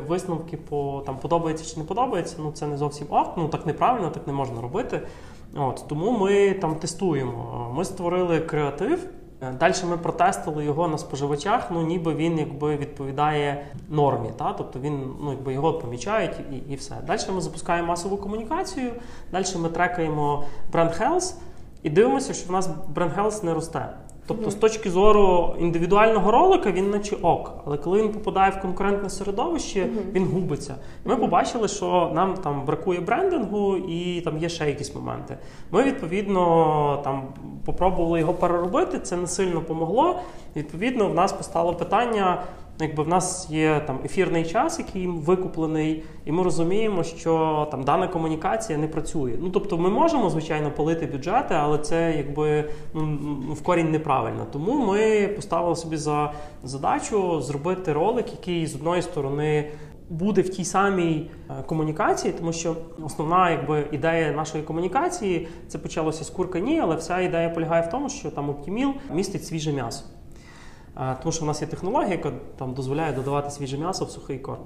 висновки по там подобається чи не подобається, ну це не зовсім арт, ну так неправильно, так не можна робити. От, тому ми там тестуємо. Ми створили креатив, далі ми протестили його на споживачах, ну ніби він якби відповідає нормі, та? Тобто він, ну, якби його помічають і, і все. Далі ми запускаємо масову комунікацію, далі ми трекаємо бренд хелс і дивимося, що в нас бренд хелс не росте. Тобто з точки зору індивідуального ролика він наче ок, але коли він попадає в конкурентне середовище, він губиться. І ми побачили, що нам там бракує брендингу і там є ще якісь моменти. Ми, відповідно, там попробували його переробити, це не сильно помогло. Відповідно, в нас постало питання, якби в нас є там ефірний час, який викуплений, і ми розуміємо, що там дана комунікація не працює. Ну тобто, ми можемо звичайно палити бюджети, але це якби ну, в корінь неправильно. Тому ми поставили собі за задачу зробити ролик, який з одної сторони буде в тій самій комунікації, тому що основна якби ідея нашої комунікації, це почалося з курка ні, але вся ідея полягає в тому, що там Opti Meal містить свіже м'ясо. Тому що в нас є технологія, яка там дозволяє додавати свіже м'ясо в сухий корм.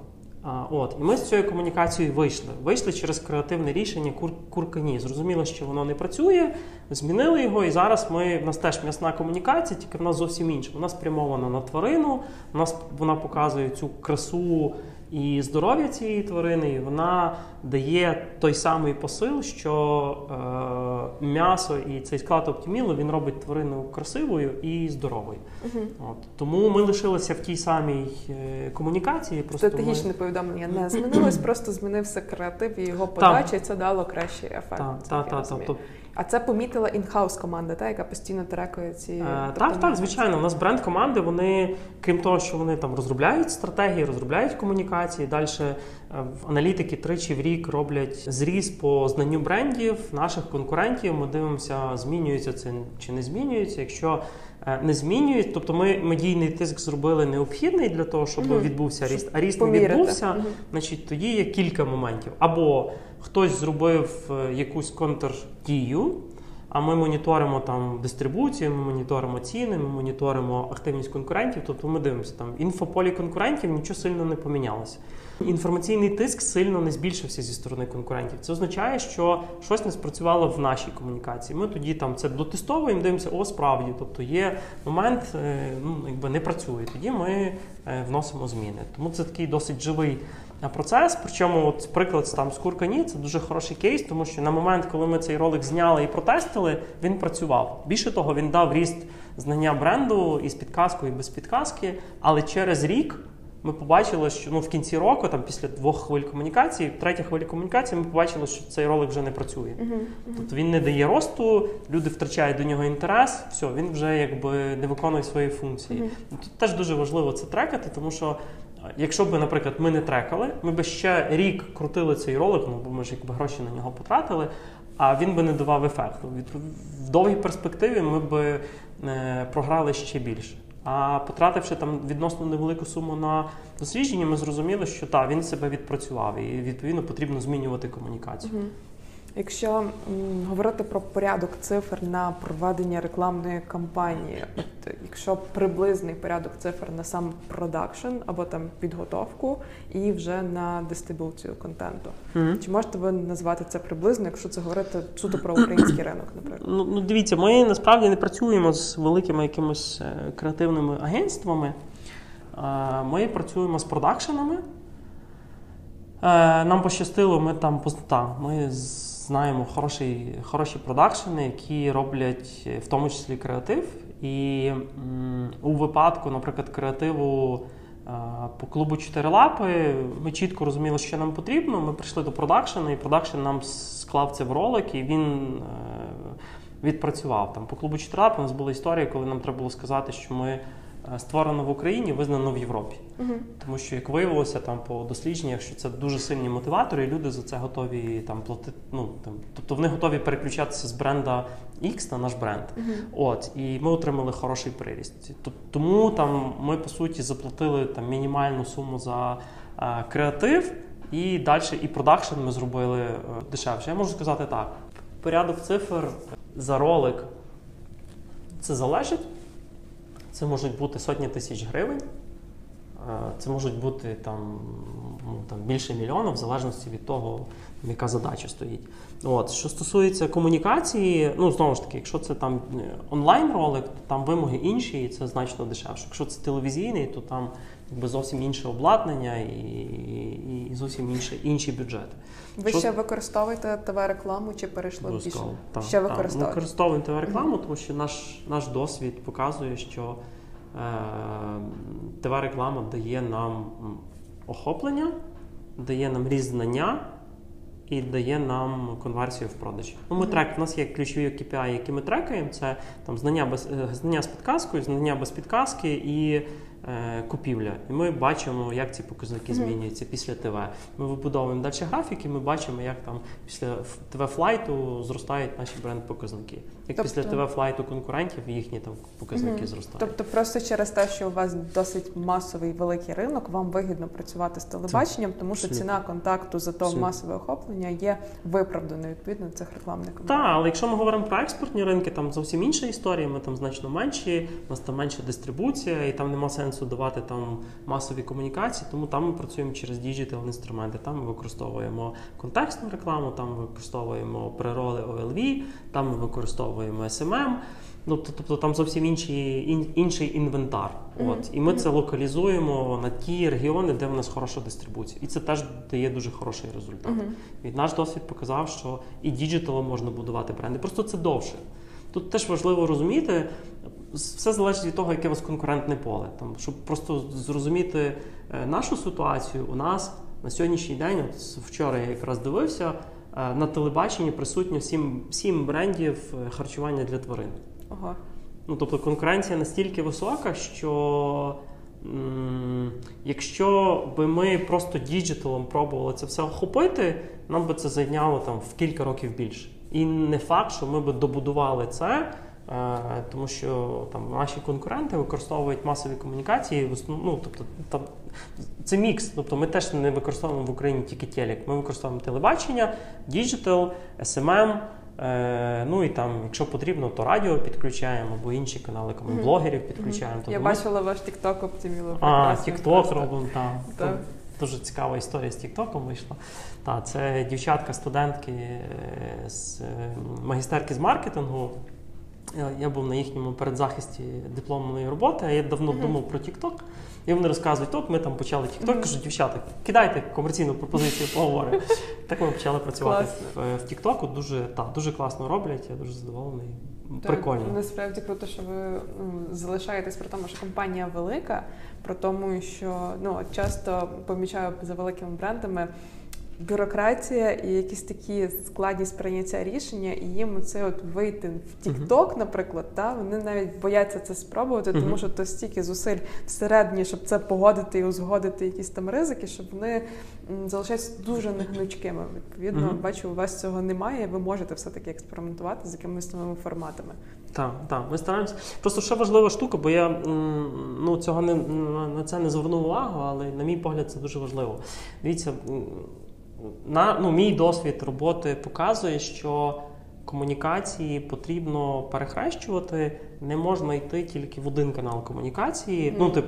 От. І ми з цією комунікацією вийшли. Вийшли через креативне рішення кур, куркані. Зрозуміло, що воно не працює, змінили його, і зараз ми, в нас теж м'ясна комунікація, тільки в нас зовсім інша. Вона спрямована на тварину, в нас, вона показує цю красу і здоров'я цієї тварини, і вона дає той самий посил, що е, м'ясо і цей склад Opti Meal, він робить тварину красивою і здоровою. Угу. От. Тому ми лишилися в тій самій комунікації. Стратегічне ми... повідомлення не змінилось, просто змінився креатив і його подача, там. І це дало кращий ефект. Там, та, та, та, тобто... А це помітила інхаус команда, та, яка постійно трекує ці... Е, тобто, так, так, звичайно. У нас бренд-команди, вони, крім того, що вони там розробляють стратегії, розробляють комунікацію, далі аналітики тричі в рік роблять зріз по знанню брендів, наших конкурентів. Ми дивимося, змінюється це чи не змінюється. Якщо не змінюється, тобто ми медійний тиск зробили необхідний для того, щоб mm-hmm. відбувся ріст, а ріст помірити. Не відбувся, mm-hmm. значить тоді є кілька моментів. Або хтось зробив якусь контрдію, а ми моніторимо там дистрибуцію, ми моніторимо ціни, ми моніторимо активність конкурентів, тобто ми дивимося там інфополі конкурентів, нічого сильно не помінялося. Інформаційний тиск сильно не збільшився зі сторони конкурентів. Це означає, що щось не спрацювало в нашій комунікації. Ми тоді там це дотестовуємо, дивимося, о, справді, тобто є момент, ну, якби не працює, тоді ми вносимо зміни. Тому це такий досить живий процес, причому от приклад там з куркані, це дуже хороший кейс, тому що на момент, коли ми цей ролик зняли і протестили, він працював. Більше того, він дав ріст знання бренду і з підказкою, і без підказки, але через рік ми побачили, що ну в кінці року, там після двох хвиль комунікації, третя хвиля комунікації, ми побачили, що цей ролик вже не працює. Uh-huh, uh-huh. Тобто він не дає росту, люди втрачають до нього інтерес, все, він вже якби не виконує свої функції. Uh-huh. Тут теж дуже важливо це трекати, тому що якщо б, наприклад, ми не трекали, ми б ще рік крутили цей ролик, ну бо ми ж якби гроші на нього потратили, а він би не давав ефекту. В довгій перспективі ми б програли ще більше. А потративши там відносно невелику суму на дослідження, ми зрозуміли, що та, він себе відпрацював і відповідно потрібно змінювати комунікацію. Угу. Якщо м, говорити про порядок цифр на проведення рекламної кампанії, от, якщо приблизний порядок цифр на сам продакшн або там підготовку і вже на дистрибуцію контенту, угу. чи можете ви назвати це приблизно, якщо це говорити суто про український ринок, наприклад? Ну, ну дивіться, ми насправді не працюємо з великими якимось креативними агентствами, ми працюємо з продакшенами. Нам пощастило, ми там та, ми знаємо хороші, хороші продакшени, які роблять в тому числі креатив. І м, у випадку, наприклад, креативу е, по клубу «Чотири лапи» ми чітко розуміли, що нам потрібно. Ми прийшли до продакшена, і продакшен нам склав це в ролик, і він е, відпрацював. Там, по клубу «Чотири лапи» у нас була історія, коли нам треба було сказати, що ми створено в Україні, визнано в Європі. Угу. Тому що, як виявилося там по дослідженнях, що це дуже сильні мотиватори, і люди за це готові там платити, ну, там, тобто вони готові переключатися з бренда X на наш бренд. Угу. От, і ми отримали хороший приріст. Тому там ми, по суті, заплатили там мінімальну суму за е, креатив, і далі і продакшн ми зробили е, дешевше. Я можу сказати так, порядок цифр за ролик це залежить. Це можуть бути сотні тисяч гривень. Це можуть бути там, там більше мільйона, в залежності від того, яка задача стоїть. От. Що стосується комунікації, ну, знову ж таки, якщо це там онлайн-ролик, то там вимоги інші, і це значно дешевше. Якщо це телевізійний, то там якби зовсім інше обладнання і, і, і зовсім інше, інші бюджети. Ви що... ще використовуєте ТВ-рекламу чи перейшли в більше? Так, ще використовуєте? Ми використовуємо ТВ-рекламу, тому що наш, наш досвід показує, що е, ТВ-реклама дає нам охоплення, дає нам різні знання і дає нам конверсію в продажі. Ну, ми трек, у нас є ключові кей пі ай, які ми трекаємо, це там, знання, без, знання з підказкою, знання без підказки і купівля. І ми бачимо, як ці показники змінюються після ТВ. Ми вибудовуємо далі графіки, ми бачимо, як там після ТВ-флайту зростають наші бренд-показники. Як тобто... після ТВ-флайту конкурентів їхні там показники mm-hmm. зростають. Тобто просто через те, що у вас досить масовий великий ринок, вам вигідно працювати з телебаченням, тому що Абсолютно. ціна контакту за то масове охоплення є виправданою відповідно цих рекламних компаній. Так, але якщо ми говоримо про експортні ринки, там зовсім інша історія, ми там значно менші, у нас там менша дистрибуція і там нема сенсу давати там масові комунікації, тому там ми працюємо через діджитал інструменти, там ми використовуємо контекстну рекламу, там ми використовуємо прероли о ел ві, там ми використовуємо ес ем ем, ну, тобто там зовсім інший, ін, інший інвентар. Mm-hmm. От. І ми mm-hmm. це локалізуємо на ті регіони, де в нас хороша дистрибуція. І це теж дає дуже хороший результат. Mm-hmm. І наш досвід показав, що і діджиталом можна будувати бренди, просто це довше. Тут теж важливо розуміти, все залежить від того, яке у вас конкурентне поле. Там, щоб просто зрозуміти нашу ситуацію, у нас на сьогоднішній день, от вчора я якраз дивився, на телебаченні присутньо сім брендів харчування для тварин. Ага. Ну, тобто конкуренція настільки висока, що м- якщо би ми просто діджиталом пробували це все охопити, нам би це зайняло там, в кілька років більше. І не факт, що ми би добудували це, тому що там наші конкуренти використовують масові комунікації, ну, тобто, там, це мікс, тобто ми теж не використовуємо в Україні тільки телек, ми використовуємо телебачення, діджитал, ес ем ем, ну і там, якщо потрібно, то радіо підключаємо, або інші канали, mm-hmm. блогерів підключаємо. Mm-hmm. Я бачила ваш TikTok Opti Meal. А, TikTok робимо, так. Дуже цікава історія з TikTok вийшла. Та, це дівчатка-студентки з магістерки з маркетингу. Я був на їхньому передзахисті дипломної роботи, а я давно mm-hmm. думав про TikTok. І вони розказують, от ми там почали TikTok, mm-hmm. кажуть, дівчата, кидайте комерційну пропозицію, поговори. Так ми почали працювати в, в TikTok. Дуже, та, дуже класно роблять, я дуже задоволений. Прикольно. Так, насправді круто, що ви залишаєтесь при тому, що компанія велика, про тому, що ну, часто помічаю за великими брендами бюрократія і якісь такі складність прийняття рішення, і їм оце от вийти в TikTok, uh-huh. наприклад, та, вони навіть бояться це спробувати, uh-huh. тому що то стільки зусиль всередині, щоб це погодити і узгодити якісь там ризики, щоб вони залишаються дуже негнучкими. Відповідно, uh-huh. бачу, у вас цього немає, ви можете все-таки експериментувати з якимись новими форматами. Так, так, ми стараємося. Просто ще важлива штука, бо я ну, цього не, на це не звернув увагу, але на мій погляд це дуже важливо. Дивіться, На, ну, мій досвід роботи показує, що комунікації потрібно перехрещувати, не можна йти тільки в один канал комунікації. Mm. Ну, тип,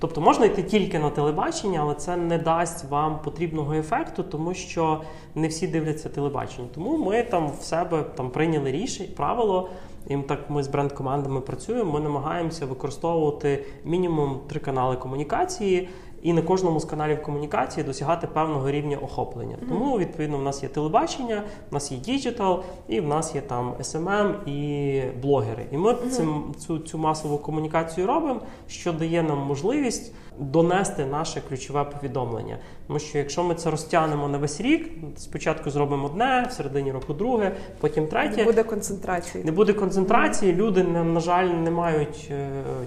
тобто можна йти тільки на телебачення, але це не дасть вам потрібного ефекту, тому що не всі дивляться телебачення. Тому ми там в себе там, прийняли рішення, правило, і так ми з бренд-командами працюємо, ми намагаємося використовувати мінімум три канали комунікації, і на кожному з каналів комунікації досягати певного рівня охоплення. Mm-hmm. Тому, відповідно, в нас є телебачення, в нас є діджитал, і в нас є там ес ем ем і блогери. І ми mm-hmm. цим, цю, цю масову комунікацію робимо, що дає нам можливість донести наше ключове повідомлення. Тому що якщо ми це розтягнемо на весь рік, спочатку зробимо одне, в середині року друге, потім третє. Не буде концентрації. Не буде концентрації, mm-hmm. люди, на жаль, не мають,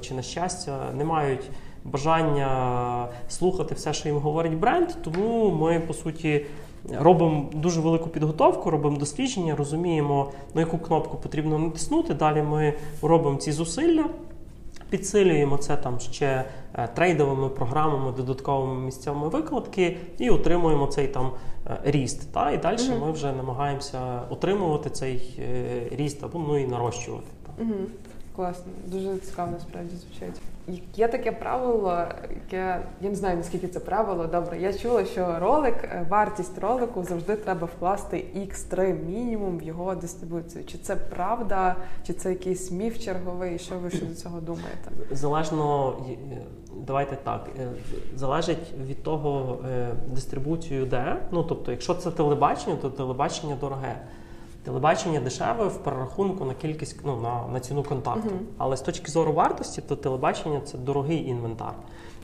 чи на щастя, не мають бажання слухати все, що їм говорить бренд, тому ми, по суті, робимо дуже велику підготовку, робимо дослідження, розуміємо, на яку кнопку потрібно натиснути, далі ми робимо ці зусилля, підсилюємо це там ще трейдовими програмами, додатковими місцями викладки і отримуємо цей там ріст. Та? І далі mm-hmm. ми вже намагаємося отримувати цей ріст або ну, і нарощувати. Угу. Класно, дуже цікаво насправді звучить. Є таке правило, яке, я не знаю, наскільки це правило, добре, я чула, що ролик, вартість ролику завжди треба вкласти ікс три мінімум в його дистрибуцію. Чи це правда, чи це якийсь міф черговий, що ви щодо цього думаєте? Залежно, давайте так, залежить від того дистрибуцію де, ну тобто якщо це телебачення, то телебачення дороге. Телебачення дешеве в перерахунку на кількість, ну, на, на ціну контакту. Uh-huh. Але з точки зору вартості, то телебачення – це дорогий інвентар.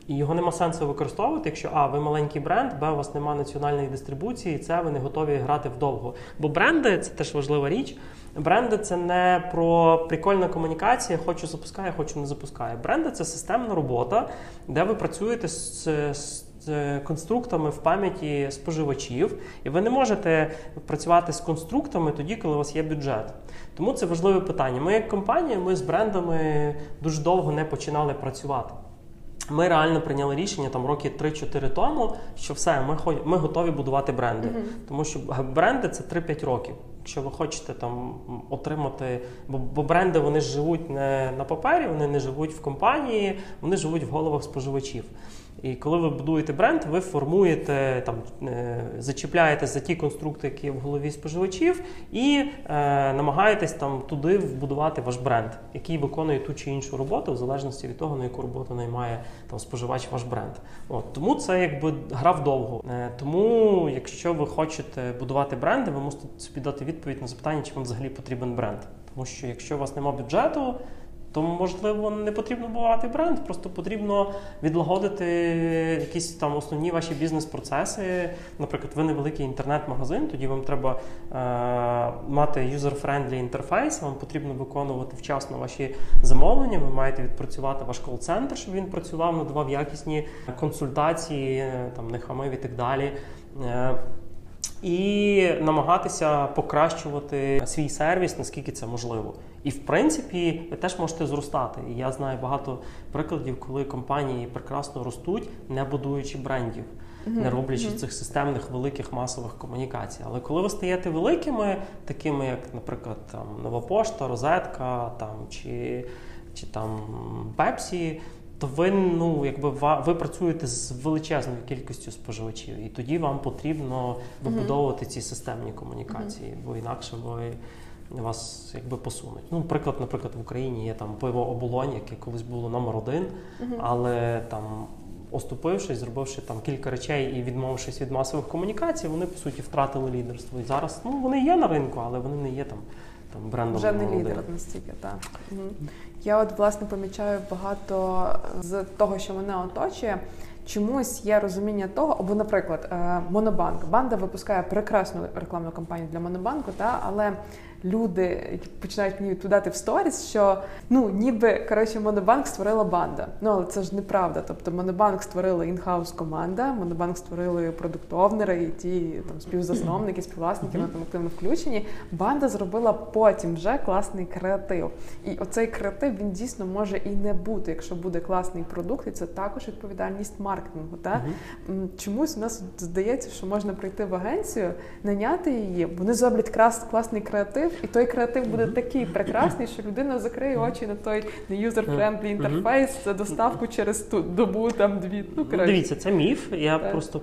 І його нема сенсу використовувати, якщо а, ви маленький бренд, б, у вас немає національної дистрибуції, це ви не готові грати вдовго. Бо бренди – це теж важлива річ. Бренди – це не про прикольна комунікація, хочу запускаю, хочу не запускаю. Бренди – це системна робота, де ви працюєте з, з з конструктами в пам'яті споживачів, і ви не можете працювати з конструктами тоді, коли у вас є бюджет. Тому це важливе питання. Ми як компанія, ми з брендами дуже довго не починали працювати. Ми реально прийняли рішення там роки три-чотири тому, що все, ми, ми готові будувати бренди. Mm-hmm. Тому що бренди – це три-п'ять років. Якщо ви хочете там отримати, бо, бо бренди вони ж живуть не на папері, вони не живуть в компанії, вони живуть в головах споживачів. І коли ви будуєте бренд, ви формуєте, там, зачіпляєте за ті конструкти, які є в голові споживачів, і е, намагаєтесь там, туди вбудувати ваш бренд, який виконує ту чи іншу роботу, в залежності від того, на яку роботу наймає там, споживач ваш бренд. От, тому це якби гра вдовго. Е, тому, якщо ви хочете будувати бренди, ви мусите собі дати відповідь на запитання, чи вам взагалі потрібен бренд. Тому що якщо у вас немає бюджету, то, можливо, не потрібно будувати бренд, просто потрібно відлагодити якісь там основні ваші бізнес-процеси. Наприклад, ви невеликий інтернет-магазин, тоді вам треба е- мати user-friendly інтерфейс, вам потрібно виконувати вчасно ваші замовлення, ви маєте відпрацювати ваш кол-центр, щоб він працював, надавав якісні консультації, там, не хамив і так далі. Е- І намагатися покращувати свій сервіс, наскільки це можливо. І, в принципі, ви теж можете зростати. І я знаю багато прикладів, коли компанії прекрасно ростуть, не будуючи брендів, mm-hmm. не роблячи mm-hmm. цих системних великих масових комунікацій. Але коли ви стаєте великими, такими як, наприклад, там, Нова пошта, Розетка там, чи, чи там, Pepsi, то ви, ну, якби, ви працюєте з величезною кількістю споживачів, і тоді вам потрібно вибудовувати ці системні комунікації, бо інакше ви, вас якби, посунуть. Ну, приклад, наприклад, в Україні є там пиво «Оболонь», яке колись було номер один, але там, оступившись, зробивши там кілька речей і відмовившись від масових комунікацій, вони, по суті, втратили лідерство. І зараз, ну, вони є на ринку, але вони не є там. Там, вже не лідер настільки, так. Угу. Я от, власне, помічаю багато з того, що мене оточує, чомусь є розуміння того, або, наприклад, Монобанк. Банда випускає прекрасну рекламну кампанію для Монобанку, та, але люди, які починають мені відповідати в сторіс, що, ну, ніби, коротше, Монобанк створила банда. Ну, але це ж неправда. Тобто, Монобанк створила інхаус команда, Монобанк створили продуктовнери і ті там, співзасновники, співвласники, вони там активно включені. Банда зробила потім вже класний креатив. І оцей креатив, він дійсно може і не бути, якщо буде класний продукт, і це також відповідальність маркетингу. Та? Uh-huh. Чомусь у нас здається, що можна прийти в агенцію, наняти її, вони зроблять класний креатив, і той креатив буде mm-hmm. такий прекрасний, що людина закриє очі на той user-friendly інтерфейс, mm-hmm. доставку через ту добу, там, дві. Ну, ну, дивіться, це міф. Я так. просто...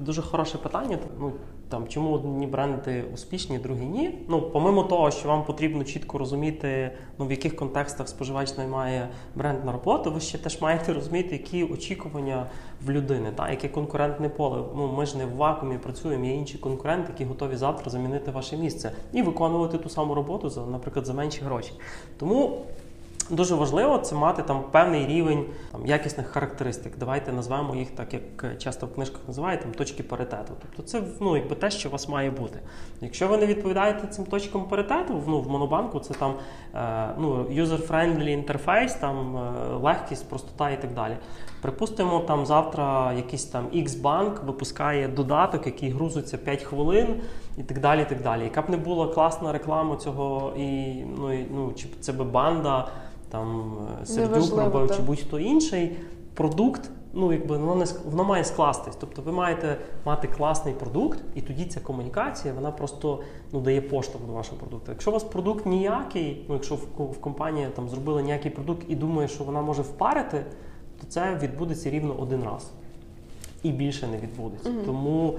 Дуже хороше питання. Ну, там, чому одні бренди успішні, другі ні? Ну, помимо того, що вам потрібно чітко розуміти, ну, в яких контекстах споживач наймає бренд на роботу, ви ще теж маєте розуміти, які очікування в людини, та, яке конкурентне поле. Ну, ми ж не в вакуумі працюємо, є інші конкуренти, які готові завтра замінити ваше місце і виконувати ту саму роботу, за, наприклад, за менші гроші. Тому дуже важливо це мати там певний рівень там, якісних характеристик. Давайте назвемо їх так, як часто в книжках називають, там, точки паритету. Тобто це, ну, якби те, що у вас має бути. Якщо ви не відповідаєте цим точкам паритету, ну, в Монобанку це там е, ну, user-friendly інтерфейс, там, е, легкість, простота і так далі. Припустимо, там завтра якийсь там X-банк випускає додаток, який грузиться п'ять хвилин і так далі, і так далі. Яка б не була класна реклама цього, і, ну, і, ну, чи це би банда, там Сердюк робив, чи будь-хто інший, продукт ну, якби, воно, не, воно має скластись. Тобто ви маєте мати класний продукт, і тоді ця комунікація, вона просто, ну, дає поштовх до вашого продукту. Якщо у вас продукт ніякий, ну, якщо в, в компанії там, зробили ніякий продукт і думає, що вона може впарити, то це відбудеться рівно один раз. І більше не відбудеться. Mm-hmm. Тому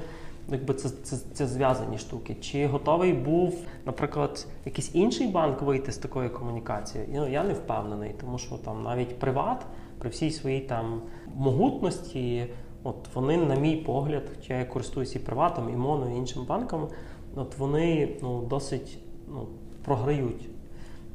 якби це, це, це зв'язані штуки. Чи готовий був, наприклад, якийсь інший банк вийти з такої комунікації? Ну, я не впевнений, тому що там навіть Приват, при всій своїй там могутності, от вони, на мій погляд, чи я користуюсь і Приватом, і Моно, і іншим банком, от вони, ну, досить, ну, програють.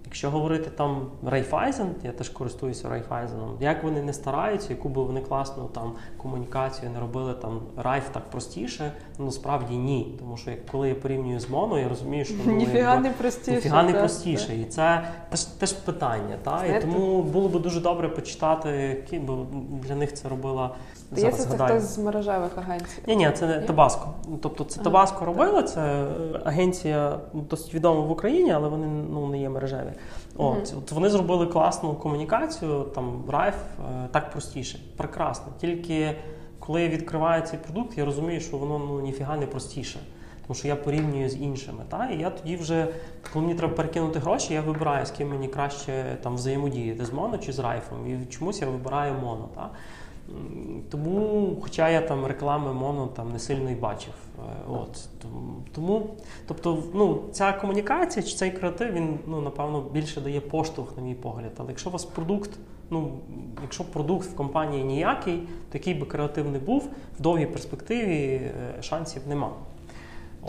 Якщо говорити там Райфайзен, я теж користуюся Райфайзеном, як вони не стараються, яку би вони класну там комунікацію не робили, там Райф так простіше, ну насправді ні. Тому що коли я порівнюю з Моно, я розумію, що ну, ніфіга не простіше. Ніфіга не простіше. Так. І це теж, теж питання. Та? І тому було б дуже добре почитати, які б для них це робила. Зараз це згадаю. Хтось з мережевих агенцій? Ні, ні, це не Табаско. Тобто це ага. Табаско робила, це агенція досить відома в Україні, але вони, ну, не є мережеві. От, mm-hmm. от вони зробили класну комунікацію, там Райф, е, так простіше, прекрасно. Тільки коли я відкриваю цей продукт, я розумію, що воно, ну, ніфіга не простіше, тому що я порівнюю з іншими. Та? І я тоді вже, коли мені треба перекинути гроші, я вибираю, з ким мені краще там взаємодіяти, з Моно чи з Райфом, і чомусь я вибираю Моно. Та? Тому, хоча я там реклами Моно там не сильно й бачив. От, тому, тобто, ну, ця комунікація чи цей креатив, він, ну, напевно, більше дає поштовх, на мій погляд. Але якщо у вас продукт, ну, якщо продукт в компанії ніякий, такий би креатив не був, в довгій перспективі шансів нема.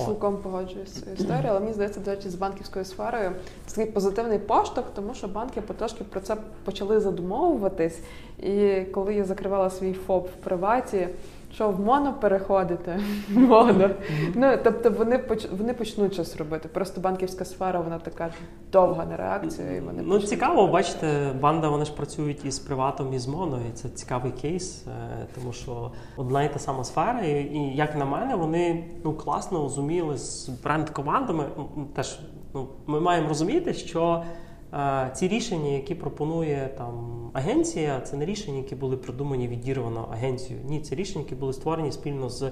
Цілком погоджуюсь з цією історією, але мені здається, до речі, з банківською сферою це такий позитивний поштовх, тому що банки потрошки про це почали задумовуватись. І коли я закривала свій ФОП в Приваті, що в Моно переходити, Моно. Ну, тобто вони, поч... вони почнуть щось робити. Просто банківська сфера, вона така довга на реакцію. І вони ну, цікаво, робити. Бачите, банда, вони ж працюють із Приватом, і з Моно, і це цікавий кейс, тому що одна і та сама сфера, і, як на мене, вони, ну, класно зуміли з бренд-командами. Теж, ну, ми маємо розуміти, що ці рішення, які пропонує там агенція, це не рішення, які були придумані відірвано агенцією. Ні, це рішення, які були створені спільно з е,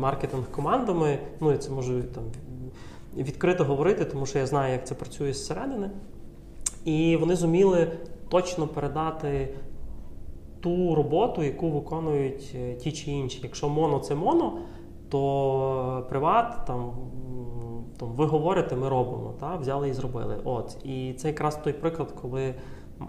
маркетинг-командами. Ну, я це можу там відкрито говорити, тому що я знаю, як це працює зсередини. І вони зуміли точно передати ту роботу, яку виконують ті чи інші. Якщо Моно це Моно, то Приват там. Там, ви говорите, ми робимо, та? Взяли і зробили. От. І це якраз той приклад, коли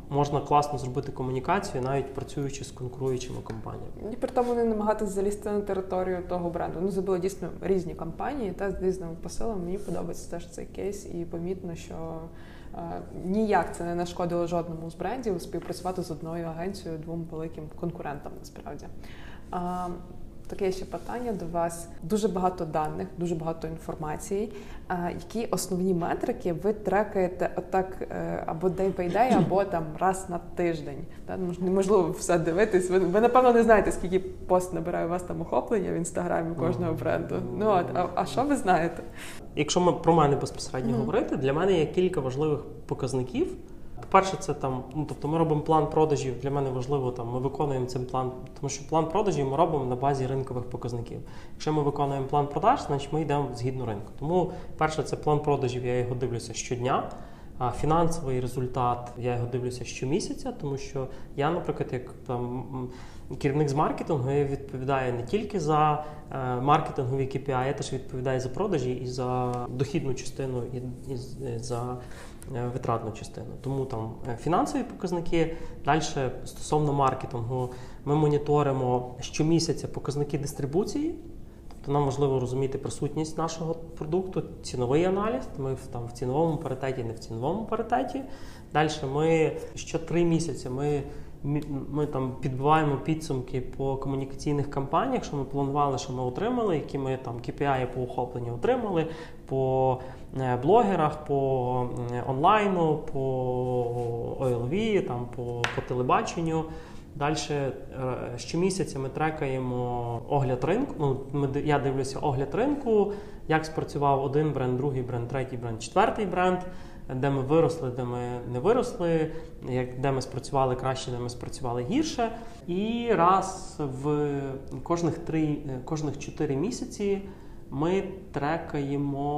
можна класно зробити комунікацію, навіть працюючи з конкуруючими компаніями. І при тому не намагатися залізти на територію того бренду. Ну, це були дійсно різні компанії та з різними посилами. Мені подобається теж цей кейс і помітно, що е, ніяк це не нашкодило жодному з брендів співпрацювати з одною агенцією, двом великим конкурентам насправді. Е, Таке ще питання до вас. Дуже багато даних, дуже багато інформації. А які основні метрики ви трекаєте отак або day by day, або там раз на тиждень? Та, неможливо все дивитись. Ви, ви, напевно, не знаєте, скільки пост набирає у вас там охоплення в інстаграмі кожного бренду. Ну от, а, а що ви знаєте? Якщо ми про мене безпосередньо mm. говорити, для мене є кілька важливих показників. По-перше, це там, ну, тобто ми робимо план продажів, для мене важливо, там, ми виконуємо цей план, тому що план продажів ми робимо на базі ринкових показників. Якщо ми виконуємо план продаж, значить ми йдемо згідно ринку. Тому, перше, це план продажів, я його дивлюся щодня, а фінансовий результат, я його дивлюся щомісяця, тому що я, наприклад, як там керівник з маркетингу, я відповідаю не тільки за е, маркетингові кей пі ай, я теж відповідаю за продажі і за дохідну частину, і, і, і за витратну частину. Тому там фінансові показники. Далі стосовно маркетингу, ми моніторимо щомісяця показники дистрибуції. Тобто нам важливо розуміти присутність нашого продукту, ціновий аналіз. Ми там в ціновому паритеті, не в ціновому паритеті. Далі ми що три місяці ми, ми там підбиваємо підсумки по комунікаційних кампаніях, що ми планували, що ми отримали, які ми там кей пі ай по охопленню отримали, по блогерах, по онлайну, по о ел ві, там, по, по телебаченню. Далі щомісяця ми трекаємо огляд ринку. Ну, ми, я дивлюся огляд ринку, як спрацював один бренд, другий бренд, третій бренд, четвертий бренд. де ми виросли, де ми не виросли, де ми спрацювали краще, де ми спрацювали гірше. І раз в кожних три, кожних чотири місяці ми трекаємо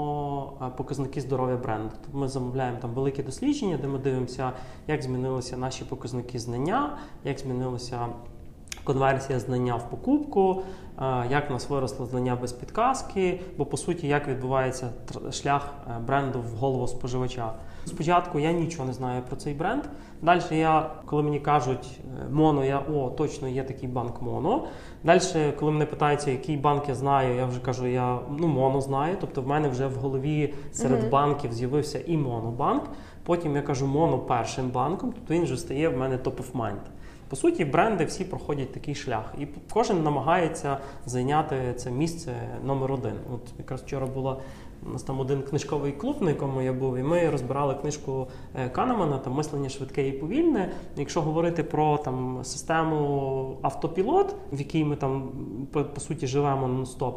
показники здоров'я бренду. Ми замовляємо там великі дослідження, де ми дивимося, як змінилися наші показники знання, як змінилися конверсія знання в покупку, як в нас виросло знання без підказки, бо, по суті, як відбувається шлях бренду в голову споживача. Спочатку я нічого не знаю про цей бренд. Далі я, коли мені кажуть моно, я, о, точно є такий банк моно. Далі, коли мене питаються, який банк я знаю, я вже кажу, я ну, моно знаю. Тобто в мене вже в голові серед mm-hmm. банків з'явився і монобанк. Потім я кажу моно першим банком, тобто він вже стає в мене top of mind. По суті, бренди всі проходять такий шлях, і кожен намагається зайняти це місце номер один. От якраз вчора була у нас там один книжковий клуб, на якому я був, і ми розбирали книжку Канемана там «Мислення швидке і повільне». Якщо говорити про там систему автопілот, в якій ми там по, по суті живемо нон-стоп,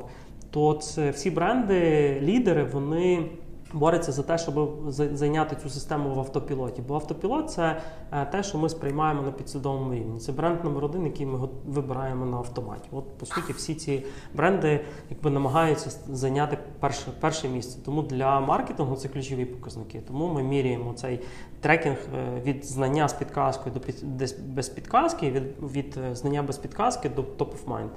то це всі бренди, лідери, вони бореться за те, щоб зайняти цю систему в автопілоті. Бо автопілот – це те, що ми сприймаємо на підсвідомому рівні. Це бренд номер один, який ми вибираємо на автоматі. От, по суті, всі ці бренди якби намагаються зайняти перше, перше місце. Тому для маркетингу це ключові показники. Тому ми міряємо цей трекінг від знання з підказкою до під, без підказки, від, від знання без підказки до top of mind.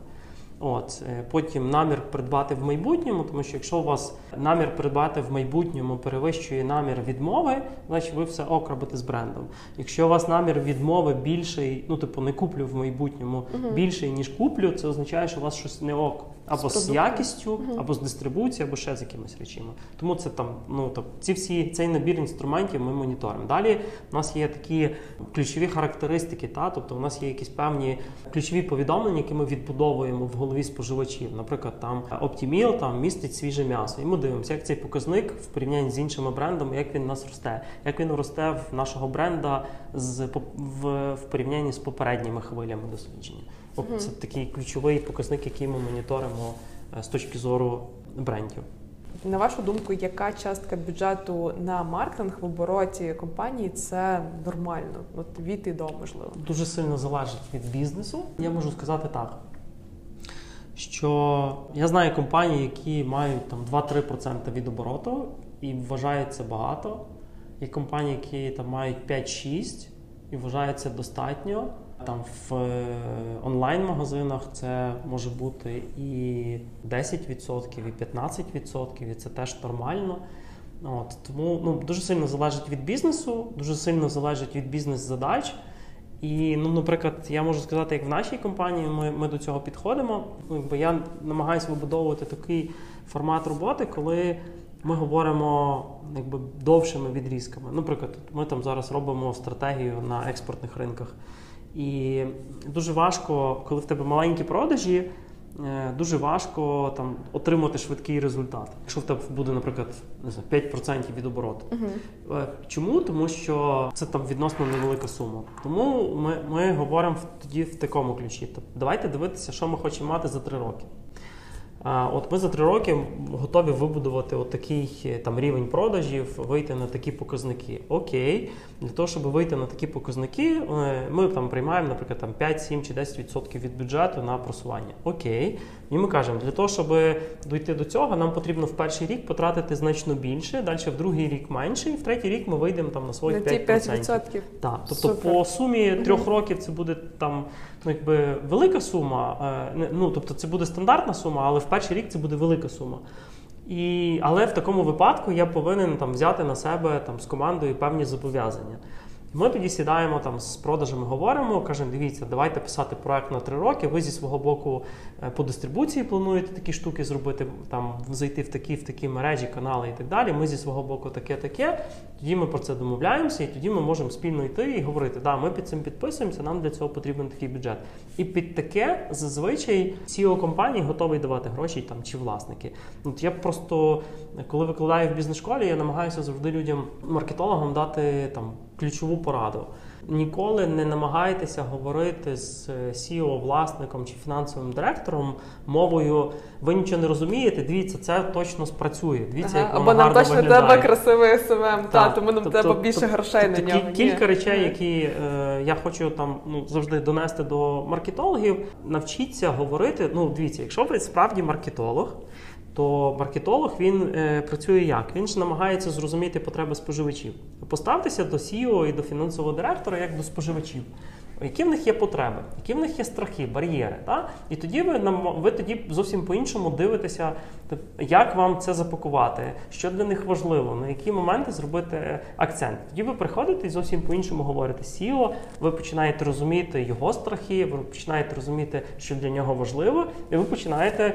От, потім намір придбати в майбутньому, тому що якщо у вас намір придбати в майбутньому перевищує намір відмови, значить ви все ок робите з брендом. Якщо у вас намір відмови більший, ну типу не куплю в майбутньому, угу. більший, ніж куплю, це означає, що у вас щось не ок. Або з, з якістю, угу. або з дистрибуцією, або ще з якимись речами. Тому це там, ну, тобто, ці всі, цей набір інструментів ми моніторимо. Далі у нас є такі ключові характеристики, та? Тобто у нас є якісь певні ключові повідомлення, які ми відбудовуємо в голові споживачів. Наприклад, там Opti Meal там містить свіже м'ясо. І ми дивимося, як цей показник в порівнянні з іншими брендами, як він у нас росте. Як він росте в нашого бренда з, в, в порівнянні з попередніми хвилями дослідження. Тобто, це такий ключовий показник, який ми моніторимо з точки зору брендів. На вашу думку, яка частка бюджету на маркетинг в обороті компанії – це нормально? От від і до, можливо? Дуже сильно залежить від бізнесу. Я можу сказати так, що я знаю компанії, які мають там два-три відсотки від обороту і вважають це багато. Є компанії, які там мають п'ять-шість відсотків і вважають це достатньо. Там в онлайн-магазинах це може бути і десять відсотків, і п'ятнадцять відсотків, і це теж нормально. От, тому ну, дуже сильно залежить від бізнесу, дуже сильно залежить від бізнес-задач. І, ну, наприклад, я можу сказати, як в нашій компанії ми, ми до цього підходимо. Бо я намагаюся вибудовувати такий формат роботи, коли ми говоримо якби довшими відрізками. Наприклад, ми там зараз робимо стратегію на експортних ринках. І дуже важко, коли в тебе маленькі продажі, дуже важко там отримати швидкий результат. Якщо в тебе буде, наприклад, не знаю, п'ять відсотків від обороту. Uh-huh. Чому? Тому що це там відносно невелика сума. Тому ми, ми говоримо тоді в такому ключі. Тобто, давайте дивитися, що ми хочемо мати за три роки. От ми за три роки готові вибудувати от такий там рівень продажів, вийти на такі показники. Окей, для того, щоб вийти на такі показники, ми там приймаємо, наприклад, там п'ять, сім чи десять відсотків від бюджету на просування. Окей, і ми кажемо, для того, щоб дійти до цього, нам потрібно в перший рік потратити значно більше, далі в другий рік менше, і в третій рік ми вийдемо там на свої п'ять відсотків. п'ять відсотків. Так, тобто супер. По сумі трьох років це буде там ну, якби велика сума, ну тобто це буде стандартна сума, але в перший рік це буде велика сума. І, але в такому випадку я повинен там, взяти на себе там, з командою певні зобов'язання. Ми тоді сідаємо там, з продажами, говоримо, кажемо, дивіться, давайте писати проект на три роки, ви зі свого боку по дистрибуції плануєте такі штуки зробити, там, зайти в такі, в такі мережі, канали і так далі, ми зі свого боку таке-таке, тоді ми про це домовляємося і тоді ми можемо спільно йти і говорити, да, ми під цим підписуємося, нам для цього потрібен такий бюджет. І під таке зазвичай сі і о компанії готові давати гроші там, чи власники. От я просто, коли викладаю в бізнес-школі, я намагаюся завжди людям, маркетологам дати там, ключову пораду. Ніколи не намагайтеся говорити з сі і о, власником чи фінансовим директором мовою «ви нічого не розумієте, дивіться, це точно спрацює, дивіться, ага, як воно гарно виглядає». Або нам точно треба красивий ес ем ем, та, тому нам тобто, треба більше тобто, грошей тобто, на нього. Кілька Ні. речей, які е, я хочу там ну, завжди донести до маркетологів, навчіться говорити, ну дивіться, якщо ви справді маркетолог, то маркетолог, він е, працює як? Він ж намагається зрозуміти потреби споживачів. Поставтеся до сі і о і до фінансового директора як до споживачів. Які в них є потреби, які в них є страхи, бар'єри. Та? І тоді ви, ви тоді зовсім по-іншому дивитеся, як вам це запакувати, що для них важливо, на які моменти зробити акцент. Тоді ви приходите і зовсім по-іншому говорите сі і о, ви починаєте розуміти його страхи, ви починаєте розуміти, що для нього важливо, і ви починаєте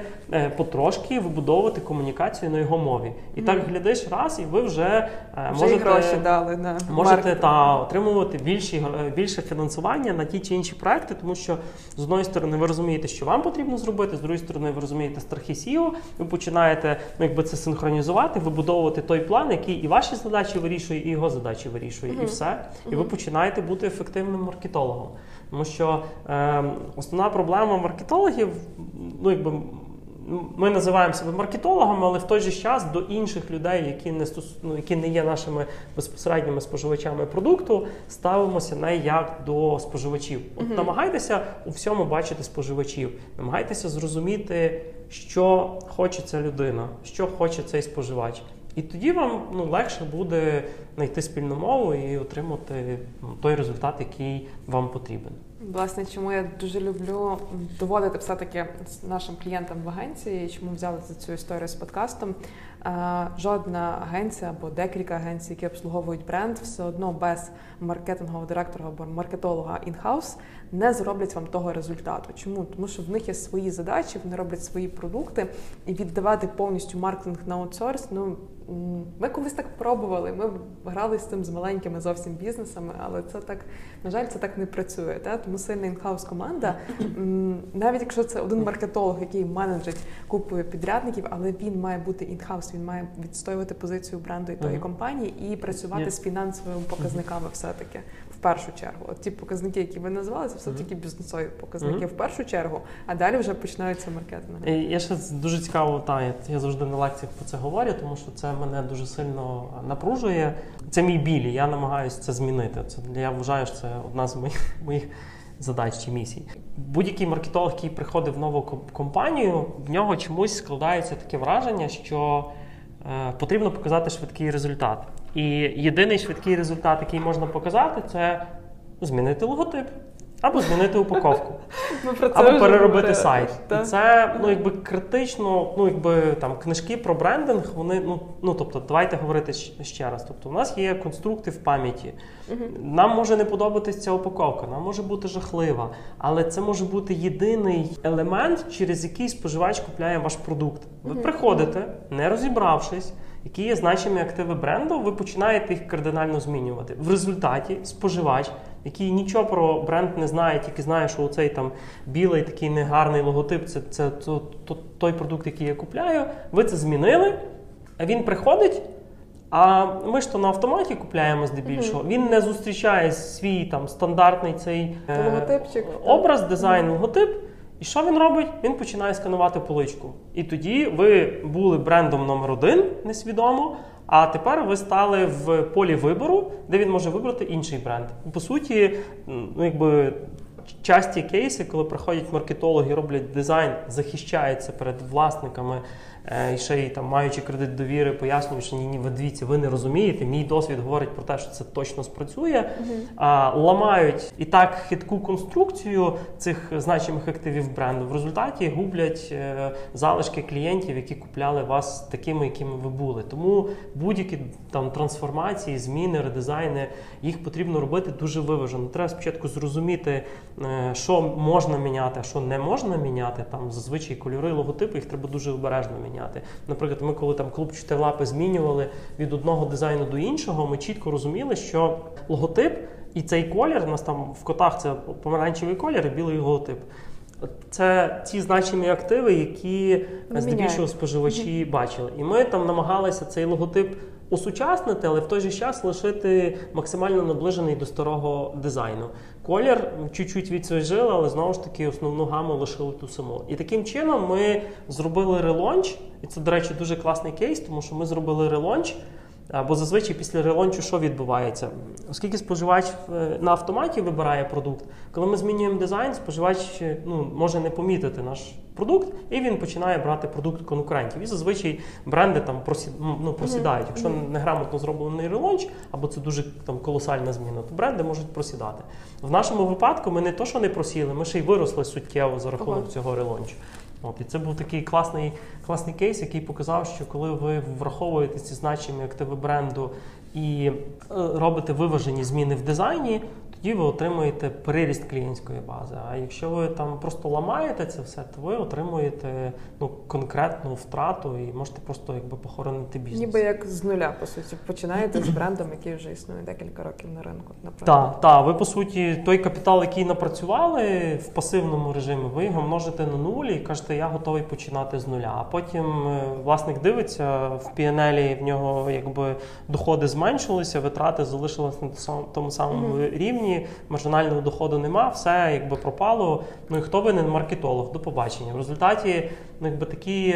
потрошки вибудовувати комунікацію на його мові. І mm. так глядиш раз, і ви вже, вже можете, гроші дали, да. можете та, отримувати більше, більше фінансування на ті чи інші проекти, тому що з одної сторони ви розумієте, що вам потрібно зробити, з другої сторони ви розумієте страхи сі і о, ви починаєте ну, якби це синхронізувати, вибудовувати той план, який і ваші задачі вирішує, і його задачі вирішує, mm-hmm. і все. І mm-hmm. ви починаєте бути ефективним маркетологом. Тому що е, основна проблема маркетологів, ну якби ми називаємо себе маркетологами, але в той же час до інших людей, які не стос... ну, які не є нашими безпосередніми споживачами продукту, ставимося не як до споживачів. От mm-hmm. намагайтеся у всьому бачити споживачів, намагайтеся зрозуміти, що хоче ця людина, що хоче цей споживач. І тоді вам ну, легше буде знайти спільну мову і отримати ну, той результат, який вам потрібен. Власне, чому я дуже люблю доводити все-таки нашим клієнтам в агенції, чому взяли за цю історію з подкастом. Жодна агенція або декілька агенцій, які обслуговують бренд, все одно без маркетингового директора або маркетолога інхаус не зроблять вам того результату. Чому? Тому що в них є свої задачі, вони роблять свої продукти, і віддавати повністю маркетинг на аутсорс, ну, ми колись так пробували, ми гралися з цим з маленькими зовсім бізнесами, але це так, на жаль, це так не працює. Та? Тому сильна інхаус-команда, навіть якщо це один маркетолог, який менеджить купу підрядників, але він має бути інхаус, він має відстоювати позицію бренду і тої компанії і працювати yeah. з фінансовими показниками все-таки, в першу чергу. От ті показники, які ви назвали, це все-таки бізнесові показники в першу чергу, а далі вже починаються маркетинги. Я ще дуже цікаво, та, я завжди на лекціях про це говорю, тому що це мене дуже сильно напружує. Це мій біль, я намагаюся це змінити. Це, я вважаю, що це одна з моїх, моїх задач чи місій. Будь-який маркетолог, який приходить в нову компанію, в нього чомусь складається таке враження, що е, потрібно показати швидкий результат. І єдиний швидкий результат, який можна показати, це змінити логотип. Або змінити упаковку, або переробити сайт. І це ну, якби, критично, ну, якби, там, книжки про брендинг, вони, ну, ну, тобто, давайте говорити ще раз. Тобто, у нас є конструкти в пам'яті. Нам може не подобатись ця упаковка, нам може бути жахлива, але це може бути єдиний елемент, через який споживач купляє ваш продукт. Ви приходите, не розібравшись, які є значимі активи бренду, ви починаєте їх кардинально змінювати. В результаті споживач, який нічого про бренд не знає, тільки знає, що оцей там білий такий негарний логотип, це, це то, то, той продукт, який я купляю, ви це змінили, він приходить, а ми ж то на автоматі купляємо здебільшого. Mm-hmm. Він не зустрічає свій там стандартний цей е- образ, дизайн, mm-hmm. логотип. І що він робить? Він починає сканувати поличку. І тоді ви були брендом номер один, несвідомо, а тепер ви стали в полі вибору, де він може вибрати інший бренд. По суті, ну, якби, часті кейси, коли приходять маркетологи, роблять дизайн, захищаються перед власниками, і ще й там, маючи кредит довіри, пояснюють, що ні, ні, ви дивіться, ви не розумієте, мій досвід говорить про те, що це точно спрацює, mm-hmm. а, ламають і так хитку конструкцію цих значимих активів бренду, в результаті гублять е, залишки клієнтів, які купляли вас такими, якими ви були. Тому будь-які там трансформації, зміни, редизайни, їх потрібно робити дуже виважено. Треба спочатку зрозуміти, е, що можна міняти, а що не можна міняти, там зазвичай кольори, логотипи, їх треба дуже обережно міняти. Наприклад, ми коли там клуб «Чотири лапи» змінювали від одного дизайну до іншого, ми чітко розуміли, що логотип і цей колір, у нас там в котах це помаранчевий колір і білий логотип. Це ті значимі активи, які здебільшого споживачі бачили. І ми там намагалися цей логотип осучаснити, але в той же час лишити максимально наближений до старого дизайну. Колір чуть-чуть відсвіжили, але знову ж таки основну гаму лишили ту саму. І таким чином ми зробили релонч, і це, до речі, дуже класний кейс, тому що ми зробили релонч, бо зазвичай після релончу що відбувається? Оскільки споживач на автоматі вибирає продукт, коли ми змінюємо дизайн, споживач ну, може не помітити наш продукт, і він починає брати продукт конкурентів. І зазвичай бренди там просі... ну, просідають. Якщо неграмотно зроблений релонч, або це дуже там, колосальна зміна, то бренди можуть просідати. В нашому випадку ми не то, що не просіли, ми ще й виросли суттєво за рахунок ага. цього релончу. От, і це був такий класний, класний кейс, який показав, що коли ви враховуєте ці значення активи бренду і робите виважені зміни в дизайні, тоді ви отримуєте приріст клієнтської бази. А якщо ви там просто ламаєте це все, то ви отримуєте ну, конкретну втрату і можете просто якби похоронити бізнес. Ніби як з нуля, по суті, починаєте з брендом, який вже існує декілька років на ринку. Так, та, ви по суті той капітал, який напрацювали в пасивному режимі, ви його множите на нуль і кажете, я готовий починати з нуля. А потім власник дивиться, в пі енд елі в нього якби доходи зменшилися, витрати залишилися на тому самому mm-hmm. рівні. Маржинального доходу нема, все якби пропало. Ну і хто винен? Маркетолог. До побачення. В результаті якби, такі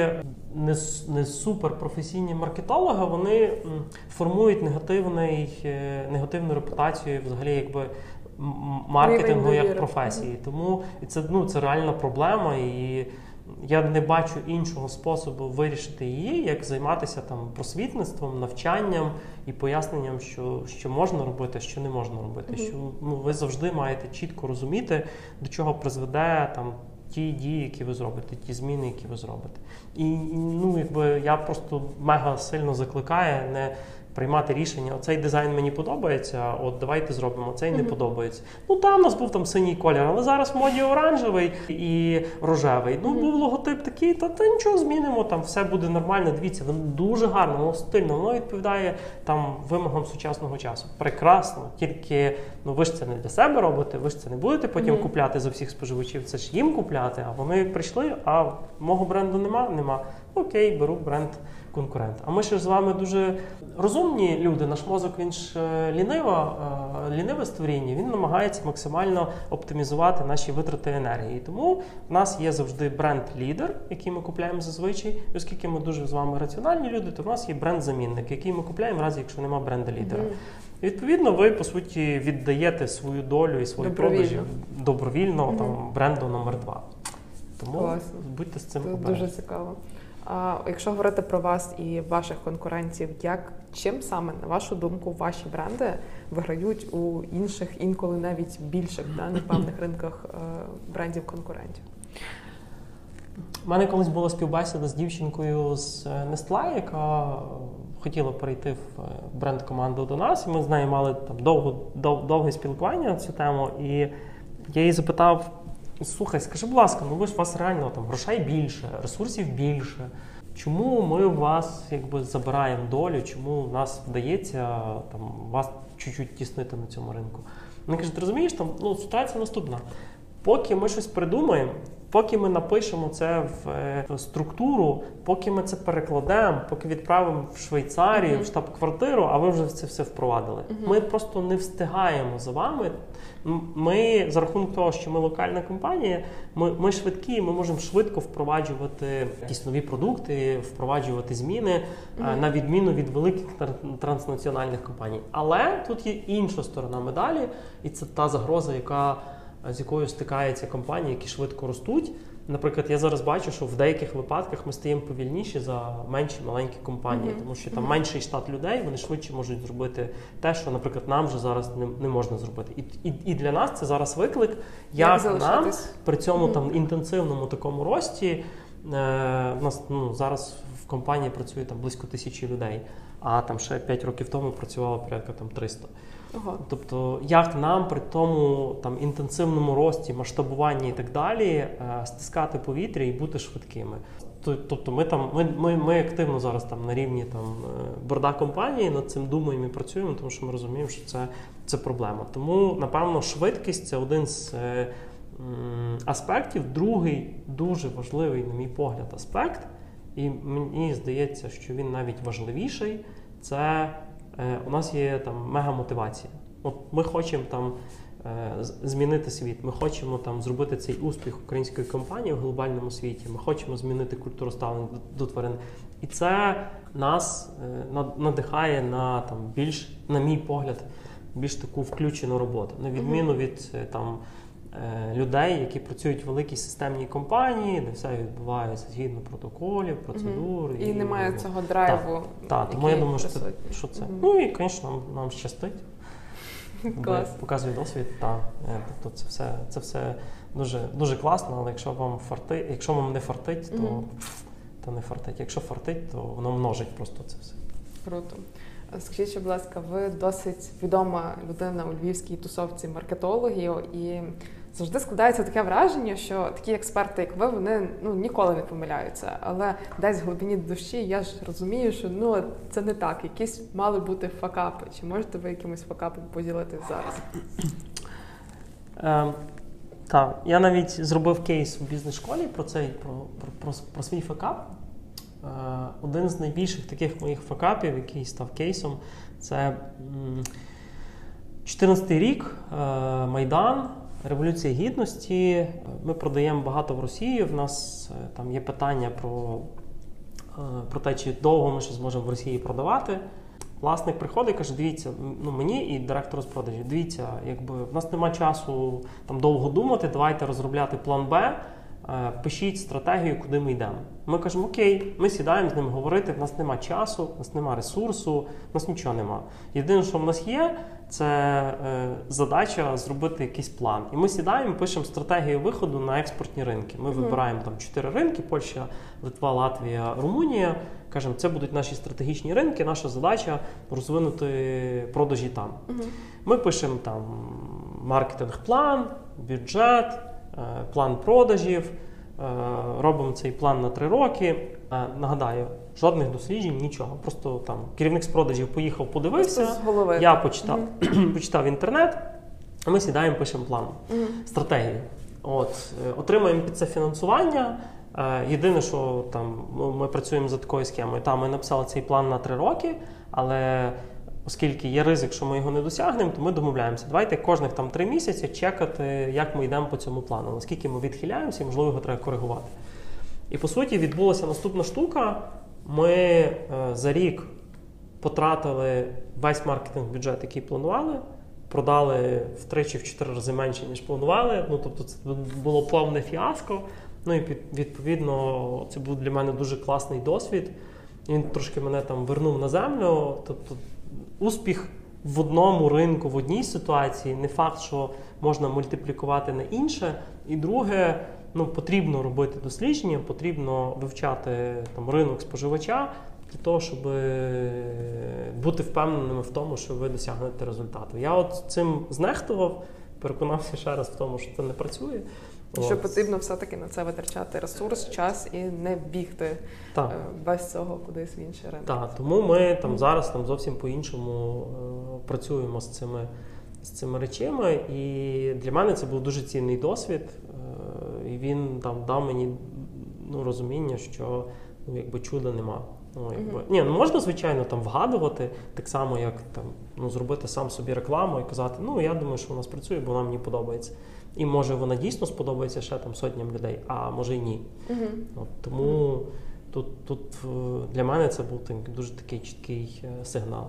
не, не суперпрофесійні маркетологи, вони формують негативний, негативну репутацію взагалі якби, маркетингу як професії. Тому це, ну, це реальна проблема і я не бачу іншого способу вирішити її, як займатися там просвітництвом, навчанням і поясненням, що, що можна робити, що не можна робити. Mm-hmm. Що, ну, ви завжди маєте чітко розуміти, до чого призведе там, ті дії, які ви зробите, ті зміни, які ви зробите. І ну, якби, я просто мега сильно закликаю не приймати рішення, оцей дизайн мені подобається, от давайте зробимо, цей не подобається. Ну там у нас був там синій колір, але зараз в моді оранжевий і рожевий. Ну був логотип такий, та, та нічого змінимо, там все буде нормально, дивіться, воно дуже гарно, воно стильно, воно відповідає там вимогам сучасного часу. Прекрасно, тільки ну ви ж це не для себе робите, ви ж це не будете потім mm-hmm. купляти за всіх споживачів, це ж їм купляти, а вони прийшли, а мого бренду нема, нема. Окей, беру бренд конкурента. А ми ще з вами дуже розумні люди, наш мозок, він ж лінива, ліниве створіння, він намагається максимально оптимізувати наші витрати енергії. Тому в нас є завжди бренд-лідер, який ми купляємо зазвичай, і оскільки ми дуже з вами раціональні люди, то в нас є бренд-замінник, який ми купляємо, разі якщо немає бренда-лідера. І відповідно, ви, по суті, віддаєте свою долю і свої добровільно. продажі добровільно mm-hmm. там, бренду номер два. Тому Класно. будьте з цим обережні. Дуже цікаво. А якщо говорити про вас і ваших конкурентів, як чим саме, на вашу думку, ваші бренди виграють у інших, інколи навіть більших, да, на певних ринках брендів-конкурентів? У мене колись була співбесіда з дівчинкою з Нестла, яка хотіла перейти в бренд-команду до нас, і ми з нею мали там довго, дов, довге спілкування на цю тему, і я її запитав, слухай, скажи, будь ласка, ну ви ж у вас реально там грошей більше, ресурсів більше. Чому ми у вас якби забираємо долю? Чому у нас вдається там вас чуть-чуть тіснити на цьому ринку? Вони кажуть, ти розумієш, там ну ситуація наступна. Поки ми щось придумаємо, поки ми напишемо це в структуру, поки ми це перекладемо, поки відправимо в Швейцарію, mm-hmm. в штаб-квартиру, а ви вже це все впровадили. Mm-hmm. Ми просто не встигаємо за вами. Ми, за рахунок того, що ми локальна компанія, ми, ми швидкі, ми можемо швидко впроваджувати якісь нові продукти, впроваджувати зміни, mm-hmm. на відміну від великих транснаціональних компаній. Але тут є інша сторона медалі, і це та загроза, яка з якою стикаються компанії, які швидко ростуть. Наприклад, я зараз бачу, що в деяких випадках ми стаємо повільніші за менші маленькі компанії, mm-hmm. тому що там mm-hmm. менший штат людей, вони швидше можуть зробити те, що, наприклад, нам вже зараз не, не можна зробити. І, і, і для нас це зараз виклик, як, як нам при цьому mm-hmm. там інтенсивному такому рості. Е, у нас ну, зараз в компанії працює там близько тисячі людей, а там ще п'ять років тому працювало порядка там триста. Ага. Тобто, як нам при тому там, інтенсивному рості, масштабуванні і так далі стискати повітря і бути швидкими? Тобто ми, там, ми, ми, ми активно зараз там, на рівні там, борда компанії над цим думаємо і працюємо, тому що ми розуміємо, що це, це проблема. Тому, напевно, швидкість – це один з е, м, аспектів. Другий, дуже важливий, на мій погляд, аспект, і мені здається, що він навіть важливіший, це е, у нас є там мега-мотивація. От ми хочемо там е, змінити світ, ми хочемо там зробити цей успіх української компанії в глобальному світі, ми хочемо змінити культуру ставлення до, до тварин. І це нас е, надихає на там більш, на мій погляд, більш таку включену роботу, на відміну від там людей, які працюють в великій системній компанії, де все відбувається згідно протоколів, процедур. Mm-hmm. І, і немає цього драйву. Так, тому я думаю, що, що це. Mm-hmm. Ну і, звісно, нам, нам щастить. Показує досвід. Так. Тобто це все, це все дуже, дуже класно, але якщо вам фартить, якщо вам не фартить, то, mm-hmm. то не фартить. Якщо фартить, то воно множить просто це все. Круто. Скажіть, будь ласка, ви досить відома людина у львівській тусовці маркетологів, і завжди складається таке враження, що такі експерти, як ви, вони ну, ніколи не помиляються. Але десь в глибині душі я ж розумію, що ну, це не так. Якісь мали бути факапи. Чи можете ви якимось факапом поділитися зараз? Е, так, я навіть зробив кейс в бізнес-школі про, цей, про, про, про, про свій факап. Е, один з найбільших таких моїх факапів, який став кейсом, це чотирнадцятий рік, е, Майдан. Революція гідності, ми продаємо багато в Росію, в нас там є питання про, про те, чи довго ми ще зможемо в Росії продавати. Власник приходить і каже, дивіться, ну мені і директору з продажів, дивіться, якби в нас нема часу там довго думати, давайте розробляти план Б, пишіть стратегію, куди ми йдемо. Ми кажемо, окей, ми сідаємо з ним говорити, в нас нема часу, в нас нема ресурсу, в нас нічого нема. Єдине, що в нас є, це е, задача зробити якийсь план. І ми сідаємо, пишемо стратегію виходу на експортні ринки. Ми mm-hmm. вибираємо там чотири ринки: Польща, Литва, Латвія, Румунія. Кажемо, це будуть наші стратегічні ринки, наша задача розвинути продажі там. Mm-hmm. Ми пишемо там маркетинг-план, бюджет, е, план продажів. Робимо цей план на три роки. Нагадаю, жодних досліджень, нічого. Просто там керівник з продажів поїхав, подивився, я почитав, mm-hmm. почитав інтернет, а ми сідаємо, пишемо план, mm-hmm. стратегію. От, отримаємо під це фінансування. Єдине, що там ми працюємо за такою схемою, там ми написали цей план на три роки, але оскільки є ризик, що ми його не досягнемо, то ми домовляємося. Давайте кожних там три місяці чекати, як ми йдемо по цьому плану, наскільки ми відхиляємося, і, можливо, його треба коригувати. І, по суті, відбулася наступна штука. Ми е, за рік потратили весь маркетинг-бюджет, який планували, продали втричі, в чотири рази менше, ніж планували. Ну, тобто, це було повне фіаско. Ну, і, відповідно, це був для мене дуже класний досвід. Він трошки мене там вернув на землю. Тобто, успіх в одному ринку, в одній ситуації, не факт, що можна мультиплікувати на інше. І друге, ну, потрібно робити дослідження, потрібно вивчати там, ринок споживача для того, щоб бути впевненими в тому, що ви досягнете результату. Я от цим знехтував, переконався ще раз в тому, що це не працює. Що от. Потрібно все-таки на це витрачати ресурс, час і не бігти так. без цього кудись в інший ринок. Так, тому ми там зараз там зовсім по-іншому е, працюємо з цими, з цими речами. І для мене це був дуже цінний досвід. Е, і він там дав мені ну, розуміння, що ну, якби чуда нема. Ну, якби... Mm-hmm. Ні, ну можна, звичайно, там вгадувати, так само, як там, ну, зробити сам собі рекламу і казати, ну, я думаю, що вона спрацює, бо вона мені подобається. І може вона дійсно сподобається ще там сотням людей, а може і ні. Mm-hmm. От, тому mm-hmm. тут, тут для мене це був так, дуже такий чіткий сигнал.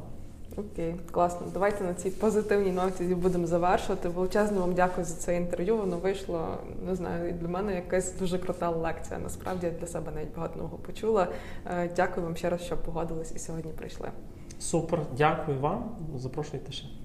Окей, класно. Давайте на цій позитивній ноті будемо завершувати. Величезно вам дякую за це інтерв'ю. Воно вийшло, не знаю, для мене якась дуже крута лекція. Насправді я для себе навіть багато нового почула. Дякую вам ще раз, що погодились і сьогодні прийшли. Супер, дякую вам. Запрошуйте ще.